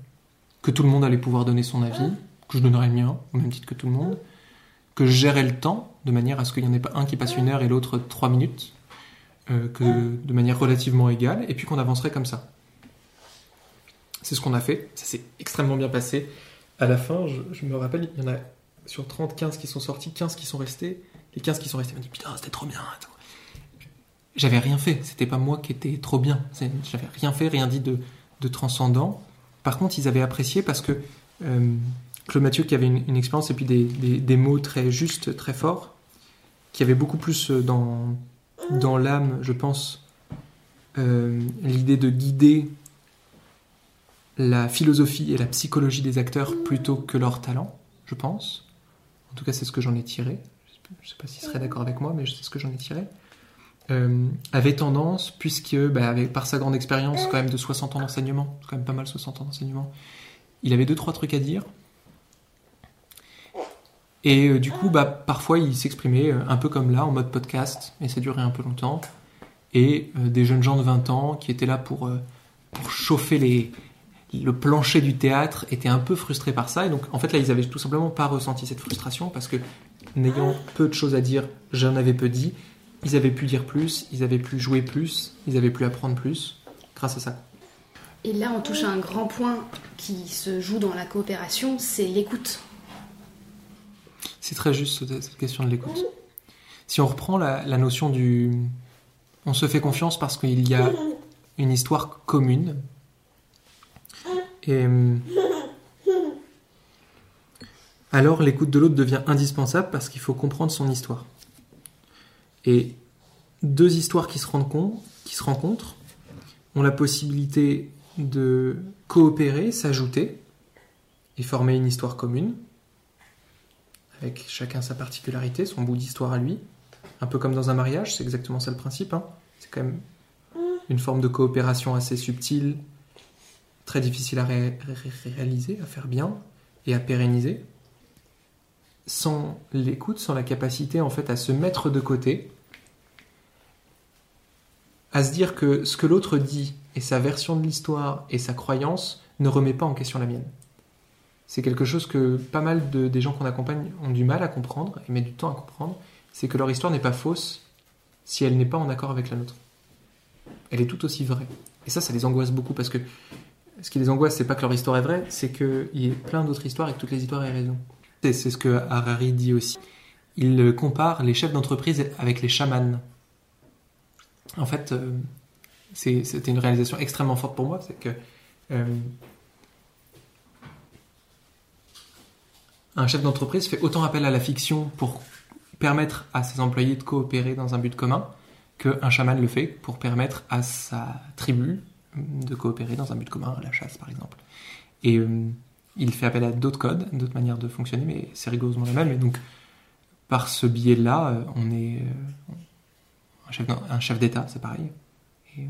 que tout le monde allait pouvoir donner son avis, que je donnerais le mien, au même titre que tout le monde, que je gérais le temps, de manière à ce qu'il n'y en ait pas un qui passe une heure et l'autre trois minutes, euh, que de manière relativement égale, et puis qu'on avancerait comme ça. C'est ce qu'on a fait, ça s'est extrêmement bien passé. À la fin, je, je me rappelle, il y en a sur trente, quinze qui sont sortis, quinze qui sont restés, les quinze qui sont restés m'ont dit « Putain, c'était trop bien !» J'avais rien fait, c'était pas moi qui étais trop bien, c'est, j'avais rien fait, rien dit de, de transcendant. Par contre, ils avaient apprécié parce que euh, Claude Mathieu, qui avait une, une expérience et puis des, des, des mots très justes, très forts, qui avait beaucoup plus dans, dans l'âme, je pense, euh, l'idée de guider la philosophie et la psychologie des acteurs plutôt que leur talent, je pense. En tout cas, c'est ce que j'en ai tiré. Je ne sais pas s'ils seraient d'accord avec moi, mais c'est ce que j'en ai tiré. Euh, avait tendance, puisque bah, avec, par sa grande expérience quand même de soixante ans d'enseignement, quand même pas mal soixante ans d'enseignement, il avait deux trois trucs à dire. Et euh, du coup, bah, parfois, il s'exprimait euh, un peu comme là, en mode podcast, et ça durait un peu longtemps. Et euh, des jeunes gens de vingt ans qui étaient là pour, euh, pour chauffer les... le plancher du théâtre, était un peu frustré par ça, et donc en fait là ils avaient tout simplement pas ressenti cette frustration parce que n'ayant peu de choses à dire, j'en avais peu dit, ils avaient pu dire plus, ils avaient pu jouer plus, ils avaient pu apprendre plus grâce à ça. Et là on touche à un grand point qui se joue dans la coopération, c'est l'écoute. C'est très juste cette question de l'écoute. Si on reprend la, la notion du on se fait confiance parce qu'il y a une histoire commune. Et alors l'écoute de l'autre devient indispensable parce qu'il faut comprendre son histoire. Et deux histoires qui se, rencontrent, qui se rencontrent ont la possibilité de coopérer, s'ajouter et former une histoire commune avec chacun sa particularité, son bout d'histoire à lui. Un peu comme dans un mariage, c'est exactement ça le principe, hein. C'est quand même une forme de coopération assez subtile, très difficile à ré- ré- réaliser, à faire bien et à pérenniser. Sans l'écoute, sans la capacité en fait à se mettre de côté, à se dire que ce que l'autre dit et sa version de l'histoire et sa croyance ne remet pas en question la mienne. C'est quelque chose que pas mal de, des gens qu'on accompagne ont du mal à comprendre et mettent du temps à comprendre, c'est que leur histoire n'est pas fausse si elle n'est pas en accord avec la nôtre. Elle est tout aussi vraie. Et ça, ça les angoisse beaucoup parce que ce qui les angoisse, c'est pas que leur histoire est vraie, c'est qu'il y ait plein d'autres histoires et que toutes les histoires aient raison. C'est, c'est ce que Harari dit aussi. Il compare les chefs d'entreprise avec les chamans. En fait, euh, c'est, c'était une réalisation extrêmement forte pour moi, c'est que euh, un chef d'entreprise fait autant appel à la fiction pour permettre à ses employés de coopérer dans un but commun qu'un chaman le fait pour permettre à sa tribu de coopérer dans un but commun, à la chasse par exemple. Et euh, il fait appel à d'autres codes, d'autres manières de fonctionner, mais c'est rigoureusement la même. Et donc, par ce biais-là, on est euh, un, chef, non, un chef d'État, c'est pareil. Et, euh,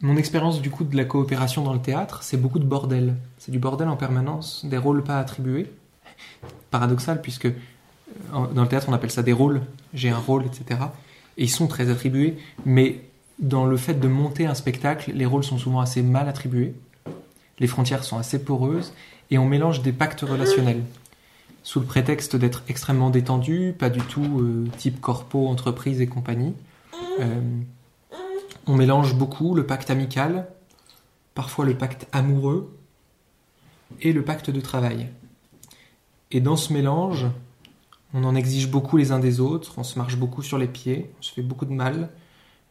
mon expérience du coup de la coopération dans le théâtre, c'est beaucoup de bordel. C'est du bordel en permanence, des rôles pas attribués. Paradoxal, puisque dans le théâtre on appelle ça des rôles, j'ai un rôle, et cetera. Et ils sont très attribués, mais dans le fait de monter un spectacle, les rôles sont souvent assez mal attribués, les frontières sont assez poreuses, et on mélange des pactes relationnels, sous le prétexte d'être extrêmement détendu, pas du tout euh, type corpo, entreprise et compagnie. Euh, on mélange beaucoup le pacte amical, parfois le pacte amoureux, et le pacte de travail. Et dans ce mélange, on en exige beaucoup les uns des autres, on se marche beaucoup sur les pieds, on se fait beaucoup de mal,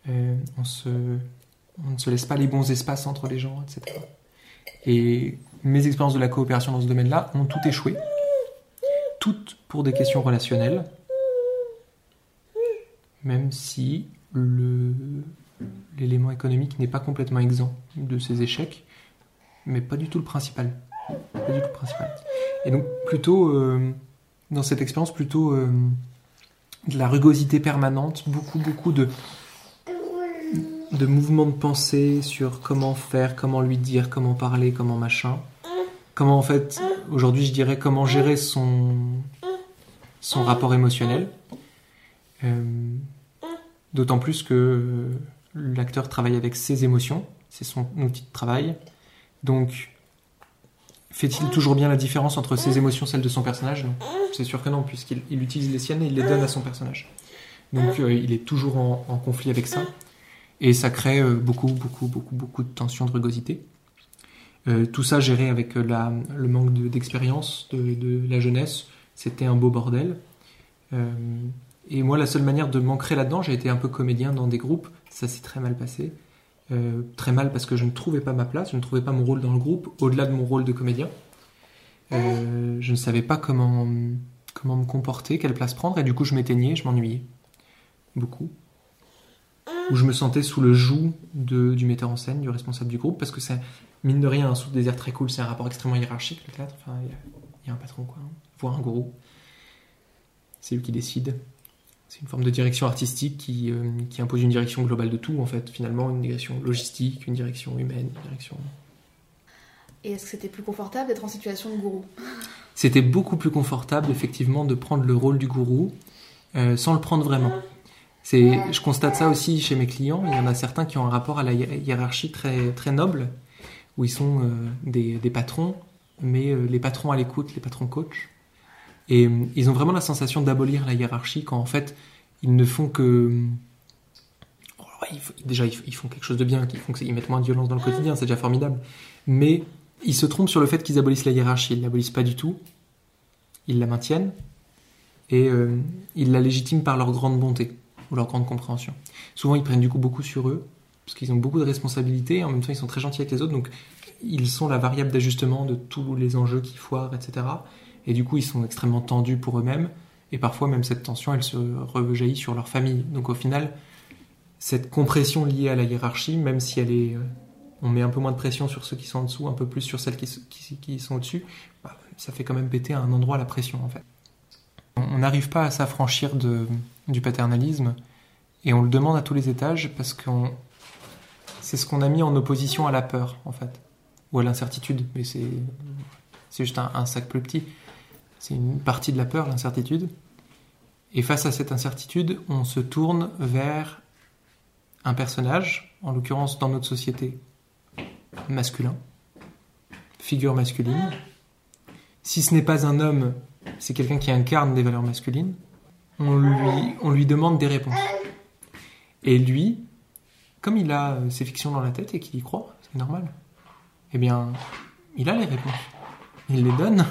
euh, on, se, on ne se laisse pas les bons espaces entre les gens, et cetera. Et mes expériences de la coopération dans ce domaine-là ont tout échoué, toutes pour des questions relationnelles, même si le, l'élément économique n'est pas complètement exempt de ces échecs, mais pas du tout le principal. Pas du tout le principal. Et donc plutôt... Euh, dans cette expérience plutôt euh, de la rugosité permanente, beaucoup beaucoup de de mouvements de pensée sur comment faire, comment lui dire, comment parler, comment machin. Comment en fait, aujourd'hui je dirais comment gérer son, son rapport émotionnel. Euh, d'autant plus que l'acteur travaille avec ses émotions, c'est son outil de travail. Donc, fait-il toujours bien la différence entre ses émotions et celles de son personnage ? Non, c'est sûr que non, puisqu'il il utilise les siennes et il les donne à son personnage. Donc euh, il est toujours en, en conflit avec ça. Et ça crée euh, beaucoup, beaucoup, beaucoup, beaucoup de tension, de rugosité. Euh, tout ça géré avec la, le manque de, d'expérience de, de la jeunesse, c'était un beau bordel. Euh, et moi, la seule manière de m'ancrer là-dedans, j'ai été un peu comédien dans des groupes, ça s'est très mal passé. Euh, très mal parce que je ne trouvais pas ma place, je ne trouvais pas mon rôle dans le groupe, au-delà de mon rôle de comédien. Euh, je ne savais pas comment, comment me comporter, quelle place prendre, et du coup je m'éteignais, je m'ennuyais. Beaucoup. Où je me sentais sous le joug de, du metteur en scène, du responsable du groupe, parce que c'est, mine de rien, un sous désert très cool, c'est un rapport extrêmement hiérarchique, le théâtre. Enfin, il y a, il y a un patron, quoi, hein, voire un gourou. C'est lui qui décide. C'est une forme de direction artistique qui, euh, qui impose une direction globale de tout, en fait, finalement, une direction logistique, une direction humaine, une direction... Et est-ce que c'était plus confortable d'être en situation de gourou ? C'était beaucoup plus confortable, effectivement, de prendre le rôle du gourou euh, sans le prendre vraiment. C'est, je constate ça aussi chez mes clients. Il y en a certains qui ont un rapport à la hiérarchie très, très noble, où ils sont euh, des, des patrons, mais euh, les patrons à l'écoute, les patrons coach. Et euh, ils ont vraiment la sensation d'abolir la hiérarchie quand, en fait, ils ne font que... Oh, ouais, ils, déjà, ils, ils font quelque chose de bien, ils, font que, ils mettent moins de violence dans le quotidien, c'est déjà formidable. Mais ils se trompent sur le fait qu'ils abolissent la hiérarchie. Ils ne l'abolissent pas du tout. Ils la maintiennent. Et euh, ils la légitiment par leur grande bonté. Ou leur grande compréhension. Souvent, ils prennent du coup beaucoup sur eux, parce qu'ils ont beaucoup de responsabilités, et en même temps, ils sont très gentils avec les autres, donc ils sont la variable d'ajustement de tous les enjeux qui foirent, et cetera. Et du coup, ils sont extrêmement tendus pour eux-mêmes, et parfois, même cette tension, elle se rejaillit sur leur famille. Donc au final, cette compression liée à la hiérarchie, même si elle est... on met un peu moins de pression sur ceux qui sont en dessous, un peu plus sur celles qui, qui, qui sont au-dessus, bah, ça fait quand même péter à un endroit la pression, en fait. On n'arrive pas à s'affranchir de, du paternalisme et on le demande à tous les étages parce que c'est ce qu'on a mis en opposition à la peur, en fait, ou à l'incertitude, mais c'est, c'est juste un, un sac plus petit. C'est une partie de la peur, l'incertitude. Et face à cette incertitude, on se tourne vers un personnage, en l'occurrence dans notre société, masculin, figure masculine. Si ce n'est pas un homme, c'est quelqu'un qui incarne des valeurs masculines, on lui, on lui demande des réponses. Et lui, comme il a ses fictions dans la tête et qu'il y croit, c'est normal, eh bien, il a les réponses. Il les donne.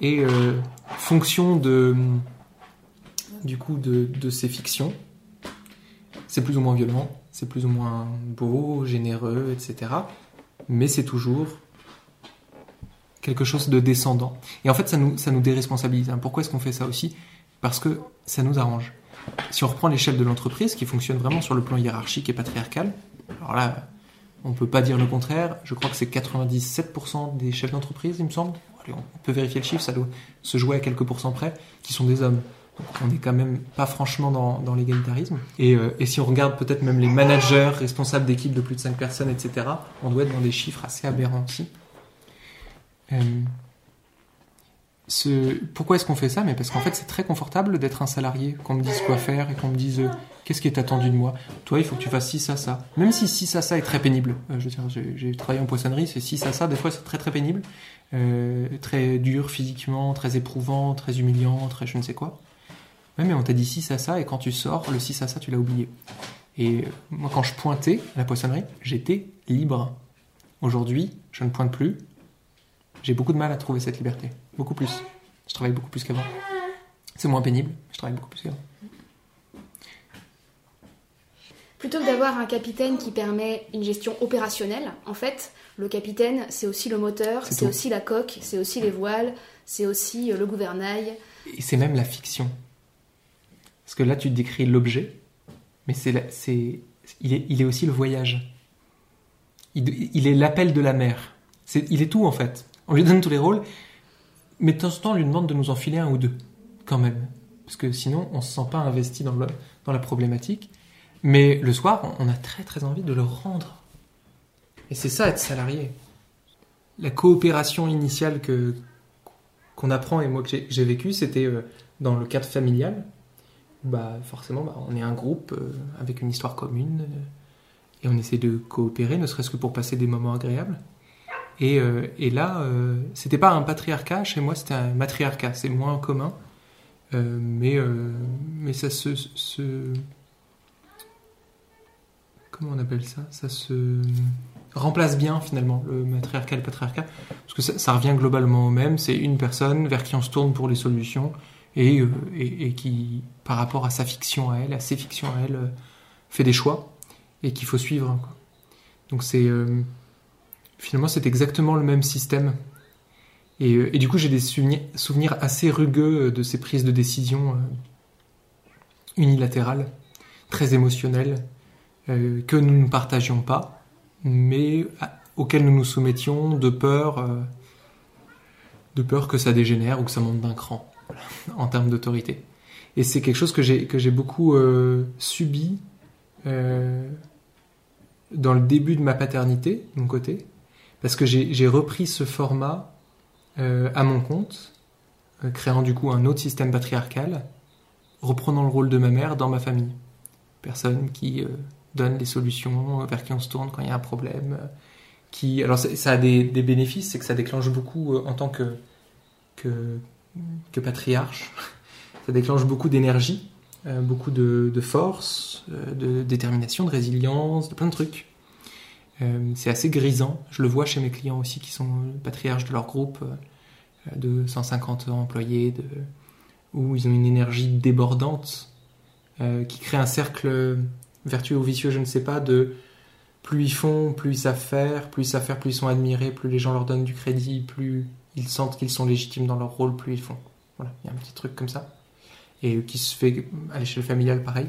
Et euh, fonction de, du coup, de, de ses fictions, c'est plus ou moins violent, c'est plus ou moins beau, généreux, et cetera. Mais c'est toujours... quelque chose de descendant. Et en fait, ça nous, ça nous déresponsabilise. Pourquoi est-ce qu'on fait ça aussi ? Parce que ça nous arrange. Si on reprend l'échelle de l'entreprise, qui fonctionne vraiment sur le plan hiérarchique et patriarcal, alors là, on ne peut pas dire le contraire. Je crois que c'est quatre-vingt-dix-sept pour cent des chefs d'entreprise, il me semble. Allez, on peut vérifier le chiffre, ça doit se jouer à quelques pourcents près, qui sont des hommes. Donc, on n'est quand même pas franchement dans, dans l'égalitarisme. Et, euh, et si on regarde peut-être même les managers responsables d'équipes de plus de cinq personnes, et cetera, on doit être dans des chiffres assez aberrants aussi. Euh, ce, pourquoi est-ce qu'on fait ça ? Mais parce qu'en fait c'est très confortable d'être un salarié, qu'on me dise quoi faire et qu'on me dise euh, qu'est-ce qui est attendu de moi. Toi, il faut que tu fasses ci, ça, ça. Même si ci, ça, ça est très pénible. Euh, je veux dire, j'ai, j'ai travaillé en poissonnerie, c'est ci, ça, ça. Des fois c'est très très pénible, euh, très dur physiquement, très éprouvant, très humiliant, très je ne sais quoi. Ouais, mais on t'a dit ci, ça, ça, et quand tu sors, le ci, ça, ça, tu l'as oublié. Et euh, moi, quand je pointais à la poissonnerie, j'étais libre. Aujourd'hui, je ne pointe plus. J'ai beaucoup de mal à trouver cette liberté. Beaucoup plus. Je travaille beaucoup plus qu'avant. C'est moins pénible, mais je travaille beaucoup plus qu'avant. Plutôt que d'avoir un capitaine qui permet une gestion opérationnelle, en fait, le capitaine, c'est aussi le moteur, c'est, c'est aussi la coque, c'est aussi les voiles, c'est aussi le gouvernail. Et c'est même la fiction. Parce que là, tu décris l'objet, mais c'est, la, c'est, il est, il est aussi le voyage. Il, il est l'appel de la mer. C'est, il est tout, en fait. On lui donne tous les rôles, mais de temps en temps, on lui demande de nous enfiler un ou deux, quand même. Parce que sinon, on ne se sent pas investi dans, le, dans la problématique. Mais le soir, on a très très envie de le rendre. Et c'est ça, être salarié. La coopération initiale que, qu'on apprend, et moi que j'ai, j'ai vécu, c'était dans le cadre familial. Bah, forcément, bah, on est un groupe avec une histoire commune et on essaie de coopérer, ne serait-ce que pour passer des moments agréables. Et, euh, et là, euh, c'était pas un patriarcat, chez moi c'était un matriarcat, c'est moins commun, euh, mais, euh, mais ça se, se... Comment on appelle ça ? Ça se remplace bien finalement, le matriarcat et le patriarcat, parce que ça, ça revient globalement au même, c'est une personne vers qui on se tourne pour les solutions et, euh, et, et qui, par rapport à sa fiction à elle, à ses fictions à elle, euh, fait des choix et qu'il faut suivre, quoi. Donc c'est... Euh, Finalement, c'est exactement le même système. Et, et du coup, j'ai des souvenirs assez rugueux de ces prises de décision unilatérales, très émotionnelles, euh, que nous ne partagions pas, mais à, auxquelles nous nous soumettions de peur, euh, de peur que ça dégénère ou que ça monte d'un cran, voilà, en termes d'autorité. Et c'est quelque chose que j'ai, que j'ai beaucoup euh, subi euh, dans le début de ma paternité, de mon côté. Parce que j'ai, j'ai repris ce format euh, à mon compte, euh, créant du coup un autre système patriarcal, reprenant le rôle de ma mère dans ma famille. Personne qui euh, donne les solutions, vers qui on se tourne quand il y a un problème. Euh, qui... Alors ça a des, des bénéfices, c'est que ça déclenche beaucoup euh, en tant que, que, que patriarche. Ça déclenche beaucoup d'énergie, euh, beaucoup de, de force, euh, de détermination, de résilience, de plein de trucs. C'est assez grisant, je le vois chez mes clients aussi qui sont patriarches de leur groupe de cent cinquante employés de... où ils ont une énergie débordante euh, qui crée un cercle vertueux ou vicieux, je ne sais pas, de plus ils font, plus ils savent faire, plus ils savent faire, plus ils sont admirés, plus les gens leur donnent du crédit, plus ils sentent qu'ils sont légitimes dans leur rôle, plus ils font. Voilà, il y a un petit truc comme ça et qui se fait à l'échelle familiale pareil.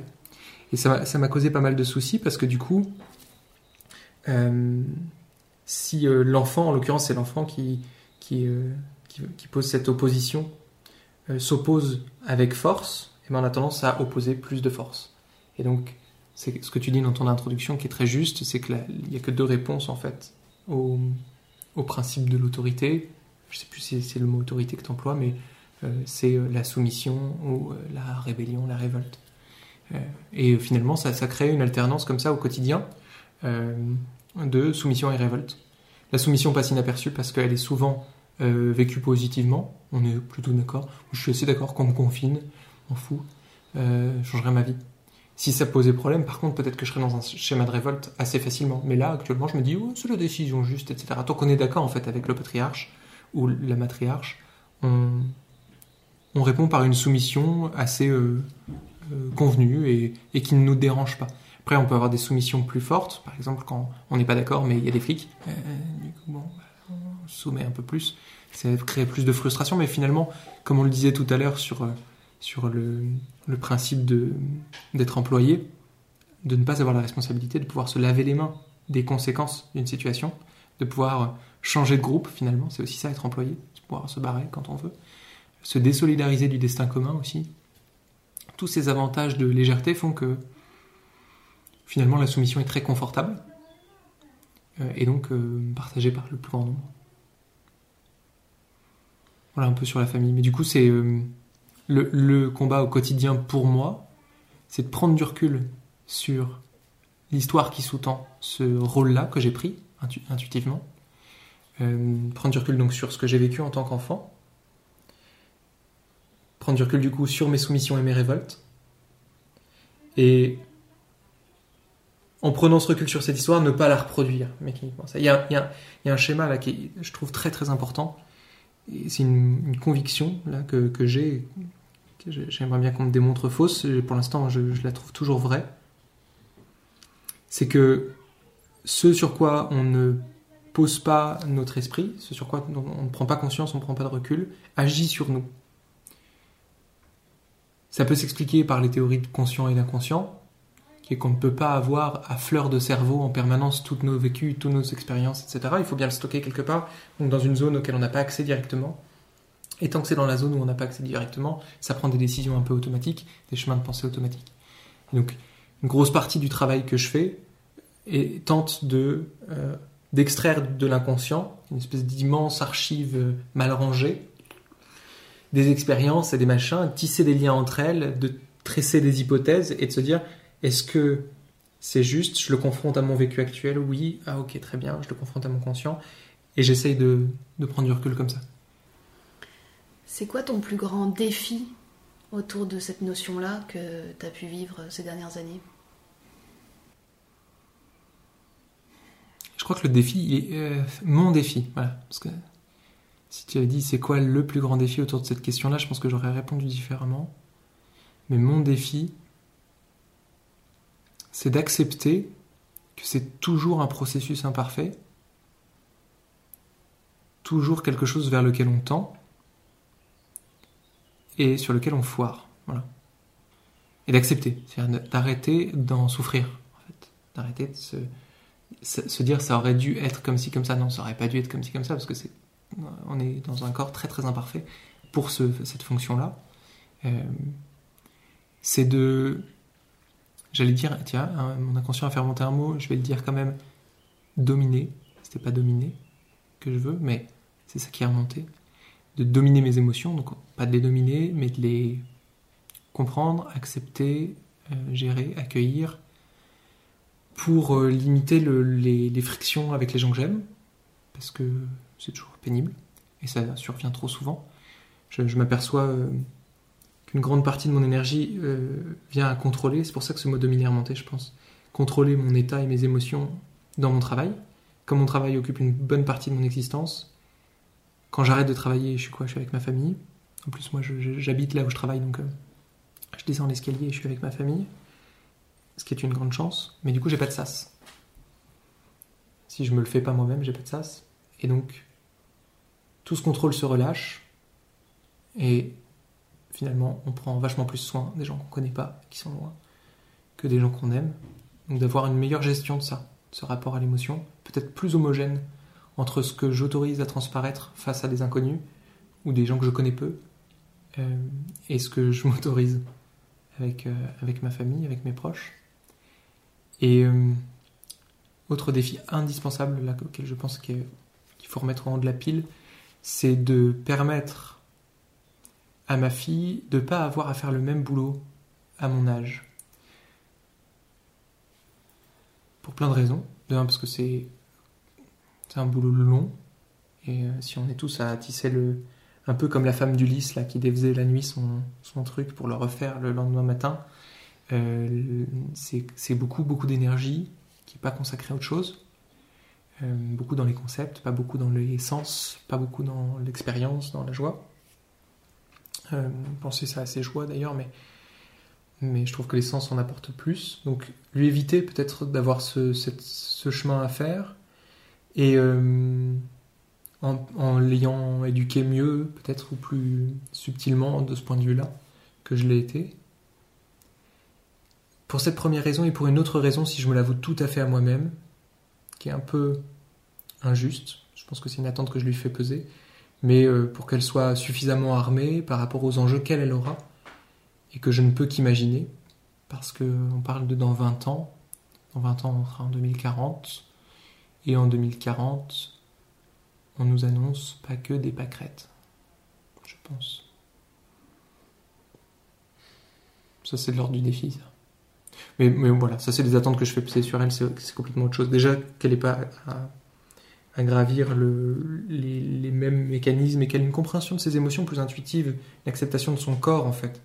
Et ça m'a, ça m'a causé pas mal de soucis parce que du coup... Euh, si euh, l'enfant, en l'occurrence c'est l'enfant qui, qui, euh, qui, qui pose cette opposition, euh, s'oppose avec force, eh ben, on a tendance à opposer plus de force. Et donc, c'est ce que tu dis dans ton introduction qui est très juste, c'est qu'il n'y a que deux réponses en fait au, au principe de l'autorité. Je ne sais plus si c'est le mot autorité que tu emploies, mais euh, c'est euh, la soumission ou euh, la rébellion, la révolte. Euh, et finalement, ça, ça crée une alternance comme ça au quotidien. Euh, de soumission et révolte. La soumission passe inaperçue parce qu'elle est souvent euh, vécue positivement. On est plutôt d'accord. Je suis assez d'accord qu'on me confine, m'en fout, euh, je changerai ma vie. Si ça posait problème, par contre, peut-être que je serais dans un schéma de révolte assez facilement. Mais là, actuellement, je me dis, oh, c'est la décision juste, et cetera. Tant qu'on est d'accord en fait avec le patriarche ou la matriarche, on, on répond par une soumission assez euh, euh, convenue et, et qui ne nous dérange pas. Après, on peut avoir des soumissions plus fortes, par exemple quand on n'est pas d'accord, mais il y a des flics. Euh, du coup, bon, on soumet un peu plus. Ça crée plus de frustration, mais finalement, comme on le disait tout à l'heure sur, sur le, le principe de, d'être employé, de ne pas avoir la responsabilité, de pouvoir se laver les mains des conséquences d'une situation, de pouvoir changer de groupe, finalement, c'est aussi ça, être employé, de pouvoir se barrer quand on veut, se désolidariser du destin commun aussi. Tous ces avantages de légèreté font que finalement, la soumission est très confortable euh, et donc euh, partagée par le plus grand nombre. Voilà un peu sur la famille. Mais du coup, c'est euh, le, le combat au quotidien pour moi, c'est de prendre du recul sur l'histoire qui sous-tend ce rôle-là que j'ai pris intu- intuitivement. Euh, prendre du recul donc sur ce que j'ai vécu en tant qu'enfant. Prendre du recul du coup sur mes soumissions et mes révoltes. Et en prenant ce recul sur cette histoire, ne pas la reproduire mécaniquement. Il y a, il y a, il y a un schéma là qui, je trouve, très très important. Et c'est une, une conviction là que, que j'ai, que j'aimerais bien qu'on me démontre fausse. Pour l'instant, je, je la trouve toujours vraie. C'est que ce sur quoi on ne pose pas notre esprit, ce sur quoi on ne prend pas conscience, on ne prend pas de recul, agit sur nous. Ça peut s'expliquer par les théories de conscient et d'inconscient, qui est qu'on ne peut pas avoir à fleur de cerveau en permanence toutes nos vécus, toutes nos expériences, et cetera. Il faut bien le stocker quelque part, donc dans une zone auquel on n'a pas accès directement. Et tant que c'est dans la zone où on n'a pas accès directement, ça prend des décisions un peu automatiques, des chemins de pensée automatiques. Et donc une grosse partie du travail que je fais et tente de, euh, d'extraire de l'inconscient, une espèce d'immense archive mal rangée, des expériences et des machins, tisser des liens entre elles, de tresser des hypothèses et de se dire, est-ce que c'est juste, je le confronte à mon vécu actuel, oui, ah ok, très bien, je le confronte à mon conscient, et j'essaye de, de prendre du recul comme ça. C'est quoi ton plus grand défi autour de cette notion-là que tu as pu vivre ces dernières années? Je crois que le défi, est, euh, mon défi, voilà, parce que si tu avais dit c'est quoi le plus grand défi autour de cette question-là, je pense que j'aurais répondu différemment. Mais mon défi, c'est d'accepter que c'est toujours un processus imparfait, toujours quelque chose vers lequel on tend et sur lequel on foire, voilà. Et d'accepter, c'est-à-dire d'arrêter d'en souffrir, en fait. D'arrêter de se, se dire ça aurait dû être comme ci, comme ça. Non, ça aurait pas dû être comme ci, comme ça, parce que c'est, on est dans un corps très très imparfait pour ce, cette fonction-là. Euh, c'est de, j'allais dire, tiens, hein, mon inconscient a fait remonter un mot, je vais le dire quand même, dominer. C'était pas dominer que je veux, mais c'est ça qui est remonté. De dominer mes émotions, donc pas de les dominer, mais de les comprendre, accepter, euh, gérer, accueillir, pour euh, limiter le, les, les frictions avec les gens que j'aime, parce que c'est toujours pénible, et ça survient trop souvent. Je, je m'aperçois euh, qu'une grande partie de mon énergie euh, vient à contrôler, c'est pour ça que ce mot dominer est remonté, je pense, contrôler mon état et mes émotions dans mon travail. Comme mon travail occupe une bonne partie de mon existence, quand j'arrête de travailler, je suis quoi ? Je suis avec ma famille. En plus, moi, je, je, j'habite là où je travaille, donc euh, je descends l'escalier et je suis avec ma famille, ce qui est une grande chance. Mais du coup, j'ai pas de sas. Si je me le fais pas moi-même, j'ai pas de sas. Et donc, tout ce contrôle se relâche. Et finalement, on prend vachement plus soin des gens qu'on connaît pas, qui sont loin, que des gens qu'on aime. Donc, d'avoir une meilleure gestion de ça, ce rapport à l'émotion, peut-être plus homogène entre ce que j'autorise à transparaître face à des inconnus ou des gens que je connais peu euh, et ce que je m'autorise avec, euh, avec ma famille, avec mes proches. Et euh, autre défi indispensable là, auquel je pense qu'il faut remettre en haut de la pile, c'est de permettre à ma fille de ne pas avoir à faire le même boulot à mon âge. Pour plein de raisons. De un, parce que c'est... c'est un boulot long, et euh, si on est tous à tisser le... un peu comme la femme d'Ulysse là, qui défaisait la nuit son, son truc pour le refaire le lendemain matin, euh, le... c'est, c'est beaucoup, beaucoup d'énergie qui n'est pas consacrée à autre chose, euh, beaucoup dans les concepts, pas beaucoup dans les sens, pas beaucoup dans l'expérience, dans la joie. Euh, pensez ça à ses joies d'ailleurs, mais... mais je trouve que les sens en apportent plus, donc lui éviter peut-être d'avoir ce, cette, ce chemin à faire. Et euh, en, en l'ayant éduqué mieux, peut-être, ou plus subtilement de ce point de vue-là, que je l'ai été. Pour cette première raison, et pour une autre raison, si je me l'avoue tout à fait à moi-même, qui est un peu injuste, je pense que c'est une attente que je lui fais peser, mais euh, pour qu'elle soit suffisamment armée par rapport aux enjeux qu'elle elle aura, et que je ne peux qu'imaginer, parce qu'on parle de dans vingt ans, dans vingt ans on sera en deux mille quarante... Et en deux mille quarante, on nous annonce pas que des pâquerettes, je pense. Ça, c'est de l'ordre du défi, ça. Mais, mais voilà, ça, c'est des attentes que je fais peser sur elle, c'est, c'est complètement autre chose. Déjà, qu'elle n'ait pas à, à gravir le, les, les mêmes mécanismes et qu'elle ait une compréhension de ses émotions plus intuitive, une acceptation de son corps, en fait.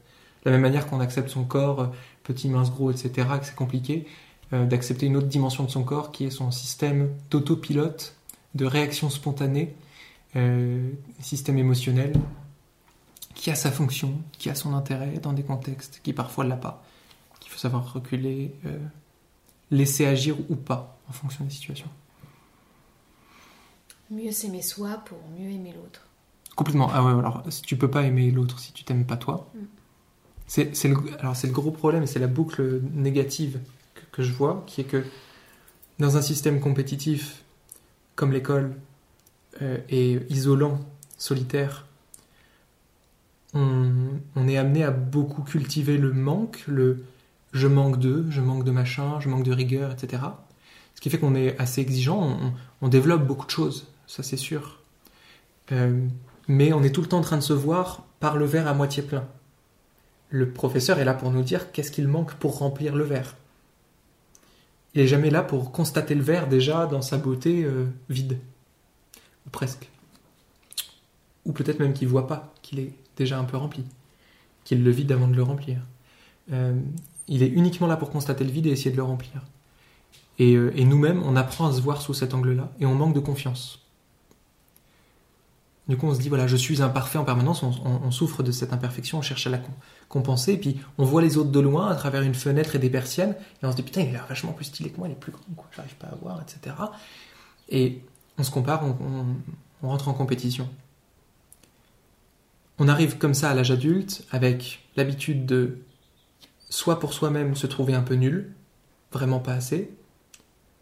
De la même manière qu'on accepte son corps, petit, mince, gros, et cetera, que c'est compliqué, d'accepter une autre dimension de son corps qui est son système d'autopilote, de réaction spontanée, euh, système émotionnel qui a sa fonction, qui a son intérêt dans des contextes qui parfois ne l'a pas, qu'il faut savoir reculer, euh, laisser agir ou pas en fonction des situations. Mieux s'aimer soi pour mieux aimer l'autre. Complètement. Ah ouais, alors tu peux pas aimer l'autre si tu t'aimes pas toi. Mm. C'est, c'est le, alors c'est le gros problème, c'est la boucle négative que je vois, qui est que dans un système compétitif comme l'école euh, et isolant, solitaire, on, on est amené à beaucoup cultiver le manque, le je manque d'eux, je manque de machin, je manque de rigueur, et cetera. Ce qui fait qu'on est assez exigeant, on, on développe beaucoup de choses, ça c'est sûr. Euh, mais on est tout le temps en train de se voir par le verre à moitié plein. Le professeur est là pour nous dire qu'est-ce qu'il manque pour remplir le verre. Il n'est jamais là pour constater le verre déjà dans sa beauté euh, vide. Ou presque. Ou peut-être même qu'il ne voit pas qu'il est déjà un peu rempli. Qu'il le vide avant de le remplir. Euh, il est uniquement là pour constater le vide et essayer de le remplir. Et, euh, et nous-mêmes, on apprend à se voir sous cet angle-là et on manque de confiance. Du coup, on se dit, voilà, je suis imparfait en permanence, on, on, on souffre de cette imperfection, on cherche à la compenser, et puis on voit les autres de loin, à travers une fenêtre et des persiennes, et on se dit, putain, il a l'air vachement plus stylé que moi, il est plus grand, quoi, j'arrive pas à voir, et cetera. Et on se compare, on, on, on rentre en compétition. On arrive comme ça à l'âge adulte, avec l'habitude de, soit pour soi-même, se trouver un peu nul, vraiment pas assez,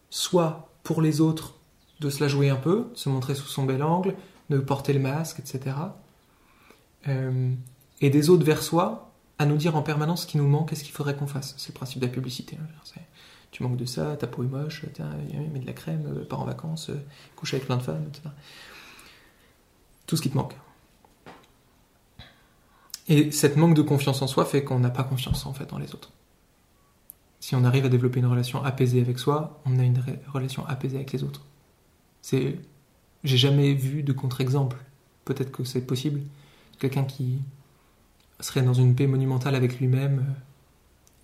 soit pour les autres, de se la jouer un peu, se montrer sous son bel angle, de porter le masque, et cetera. Euh, et des autres vers soi, à nous dire en permanence ce qui nous manque et ce qu'il faudrait qu'on fasse. C'est le principe de la publicité. Hein. C'est, tu manques de ça, ta peau est moche, mets de la crème, pars en vacances, couche avec plein de femmes, et cetera. Tout ce qui te manque. Et cette manque de confiance en soi fait qu'on n'a pas confiance en fait en les autres. Si on arrive à développer une relation apaisée avec soi, on a une ré- relation apaisée avec les autres. C'est... J'ai jamais vu de contre-exemple. Peut-être que c'est possible. Quelqu'un qui serait dans une paix monumentale avec lui-même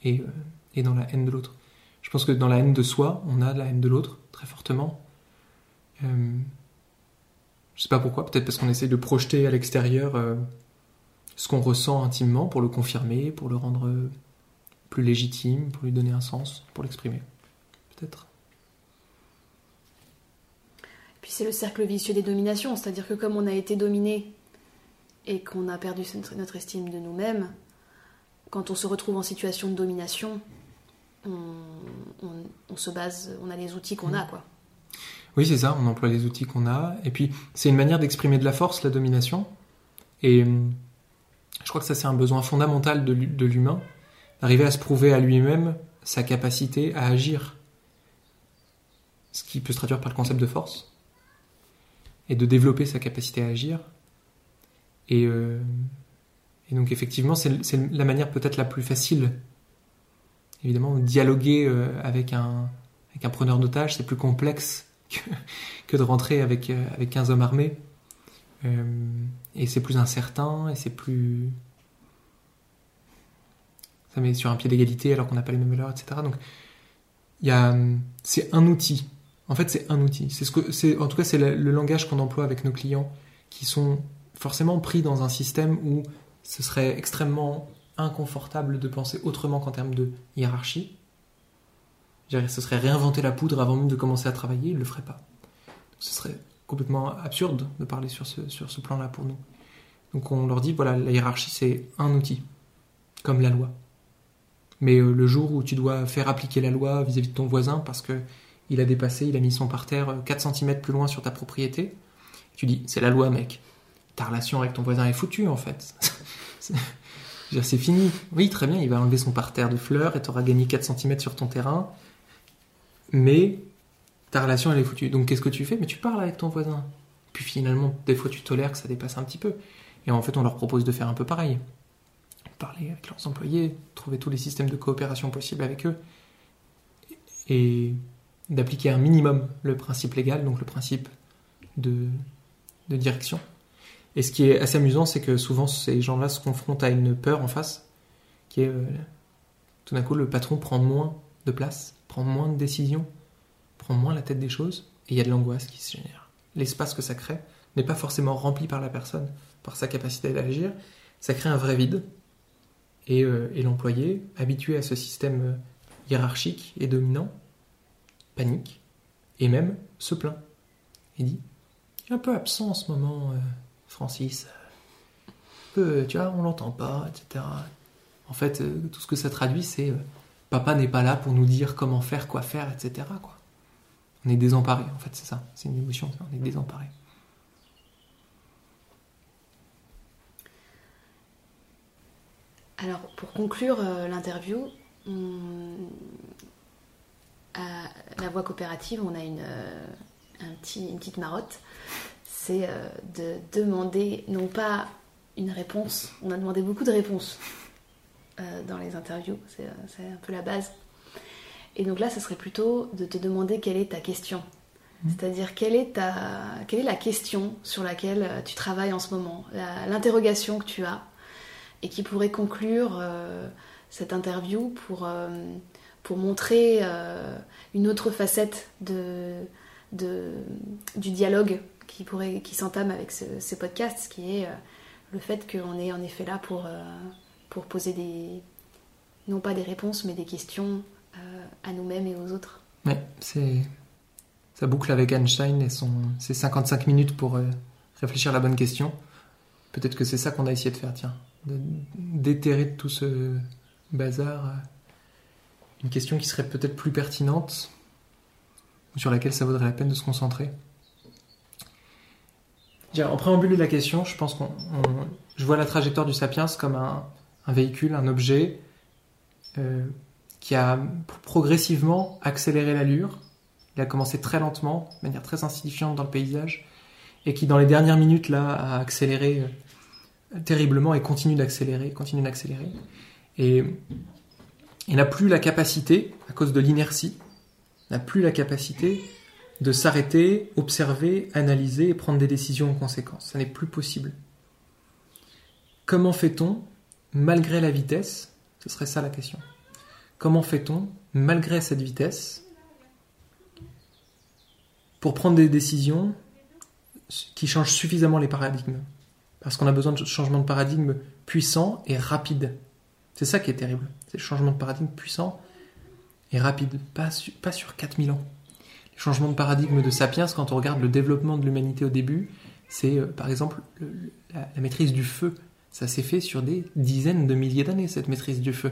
et, et dans la haine de l'autre. Je pense que dans la haine de soi, on a de la haine de l'autre, très fortement. Euh, je sais pas pourquoi, peut-être parce qu'on essaie de projeter à l'extérieur euh, ce qu'on ressent intimement pour le confirmer, pour le rendre euh, plus légitime, pour lui donner un sens, pour l'exprimer. Peut-être. Puis c'est le cercle vicieux des dominations, c'est-à-dire que comme on a été dominé et qu'on a perdu notre estime de nous-mêmes, quand on se retrouve en situation de domination, on, on, on se base, on a les outils qu'on a, quoi. Oui, c'est ça, on emploie les outils qu'on a. Et puis c'est une manière d'exprimer de la force, la domination. Et je crois que ça, c'est un besoin fondamental de l'humain, d'arriver à se prouver à lui-même sa capacité à agir. Ce qui peut se traduire par le concept de force. Et de développer sa capacité à agir. Et, euh, et donc effectivement, c'est, c'est la manière peut-être la plus facile. Évidemment, dialoguer euh, avec, un, avec un preneur d'otage, c'est plus complexe que, que de rentrer avec, euh, avec quinze hommes armés. Euh, et c'est plus incertain, et c'est plus... Ça met sur un pied d'égalité alors qu'on n'a pas les mêmes valeurs, et cetera. Donc, y a, c'est un outil. En fait, c'est un outil. C'est ce que, c'est, en tout cas, c'est le, le langage qu'on emploie avec nos clients qui sont forcément pris dans un système où ce serait extrêmement inconfortable de penser autrement qu'en termes de hiérarchie. Je dirais, ce serait réinventer la poudre avant même de commencer à travailler, ils ne le feraient pas. Ce serait complètement absurde de parler sur ce, sur ce plan-là pour nous. Donc on leur dit, voilà, la hiérarchie, c'est un outil, comme la loi. Mais euh, le jour où tu dois faire appliquer la loi vis-à-vis de ton voisin parce que il a dépassé, il a mis son parterre quatre centimètres plus loin sur ta propriété. Tu dis, c'est la loi, mec. Ta relation avec ton voisin est foutue, en fait. c'est... Je veux dire, c'est fini. Oui, très bien, il va enlever son parterre de fleurs et tu auras gagné quatre centimètres sur ton terrain. Mais ta relation, elle est foutue. Donc, qu'est-ce que tu fais ? Mais tu parles avec ton voisin. Puis finalement, des fois, tu tolères que ça dépasse un petit peu. Et en fait, on leur propose de faire un peu pareil. Parler avec leurs employés, trouver tous les systèmes de coopération possibles avec eux. Et... d'appliquer un minimum le principe légal, donc le principe de, de direction. Et ce qui est assez amusant, c'est que souvent ces gens-là se confrontent à une peur en face, qui est euh, tout d'un coup le patron prend moins de place, prend moins de décisions, prend moins la tête des choses, et il y a de l'angoisse qui se génère. L'espace que ça crée n'est pas forcément rempli par la personne, par sa capacité d'agir, ça crée un vrai vide, et, euh, et l'employé, habitué à ce système hiérarchique et dominant, panique, et même se plaint. Il dit, il est un peu absent en ce moment, euh, Francis. Peu, tu vois, on l'entend pas, et cetera. En fait, euh, tout ce que ça traduit, c'est euh, papa n'est pas là pour nous dire comment faire, quoi faire, et cetera. Quoi. On est désemparé, en fait, c'est ça. C'est une émotion, on est désemparé. Alors, pour conclure euh, l'interview, on, à la voie coopérative, on a une, euh, un petit, une petite marotte, c'est euh, de demander non pas une réponse, on a demandé beaucoup de réponses euh, dans les interviews, c'est, c'est un peu la base. Et donc là, ça serait plutôt de te demander quelle est ta question. C'est-à-dire, quelle est, ta, quelle est la question sur laquelle tu travailles en ce moment, la, l'interrogation que tu as, et qui pourrait conclure euh, cette interview pour, euh, pour montrer euh, une autre facette de, de, du dialogue qui, pourrait, qui s'entame avec ce, ces podcasts, qui est euh, le fait qu'on est en effet là pour, euh, pour poser des, non pas des réponses, mais des questions euh, à nous-mêmes et aux autres. Ouais, c'est... Ça boucle avec Einstein et son, ses cinquante-cinq minutes pour euh, réfléchir à la bonne question. Peut-être que c'est ça qu'on a essayé de faire, tiens. De, d'éterrer de tout ce bazar euh, une question qui serait peut-être plus pertinente, ou sur laquelle ça vaudrait la peine de se concentrer. Tiens, en préambule de la question, je pense qu'on, on, je vois la trajectoire du Sapiens comme un, un véhicule, un objet euh, qui a progressivement accéléré l'allure. Il a commencé très lentement, de manière très insignifiante dans le paysage, et qui, dans les dernières minutes, là, a accéléré euh, terriblement et continue d'accélérer, continue d'accélérer. Et il n'a plus la capacité, à cause de l'inertie, n'a plus la capacité de s'arrêter, observer, analyser et prendre des décisions en conséquence. Ça n'est plus possible. Comment fait-on, malgré la vitesse ? Ce serait ça la question. Comment fait-on, malgré cette vitesse, pour prendre des décisions qui changent suffisamment les paradigmes? Parce qu'on a besoin de changements de paradigme puissants et rapides. C'est ça qui est terrible. C'est le changement de paradigme puissant et rapide. Pas sur, pas sur quatre mille ans. Les changements de paradigme de Sapiens, quand on regarde le développement de l'humanité au début, c'est euh, par exemple le, la, la maîtrise du feu. Ça s'est fait sur des dizaines de milliers d'années, cette maîtrise du feu.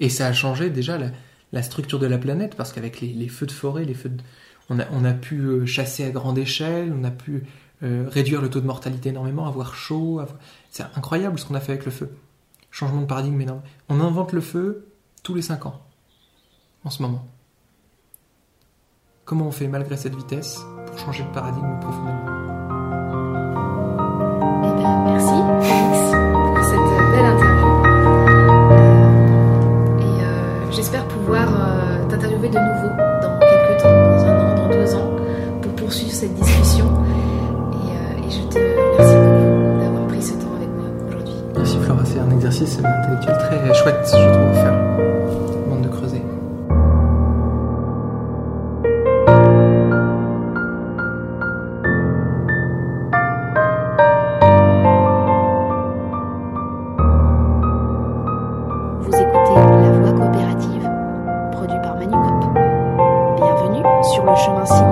Et ça a changé déjà la, la structure de la planète, parce qu'avec les, les feux de forêt, les feux de... On a, on a pu chasser à grande échelle, on a pu euh, réduire le taux de mortalité énormément, avoir chaud. Avoir... C'est incroyable ce qu'on a fait avec le feu. Changement de paradigme énorme. On invente le feu tous les cinq ans, en ce moment. Comment on fait, malgré cette vitesse, pour changer de paradigme profondément ? Eh bien, merci, Félix, pour cette belle interview. Et euh, j'espère pouvoir euh, t'interviewer de nouveau dans quelques temps. Suivre cette discussion et, euh, et je te remercie beaucoup d'avoir pris ce temps avec moi aujourd'hui. Merci Flora, c'est un exercice intellectuel très chouette, je trouve, faire bande de creuser. Vous écoutez La Voix Coopérative, produit par Manu Coop. Bienvenue sur le chemin sinueux.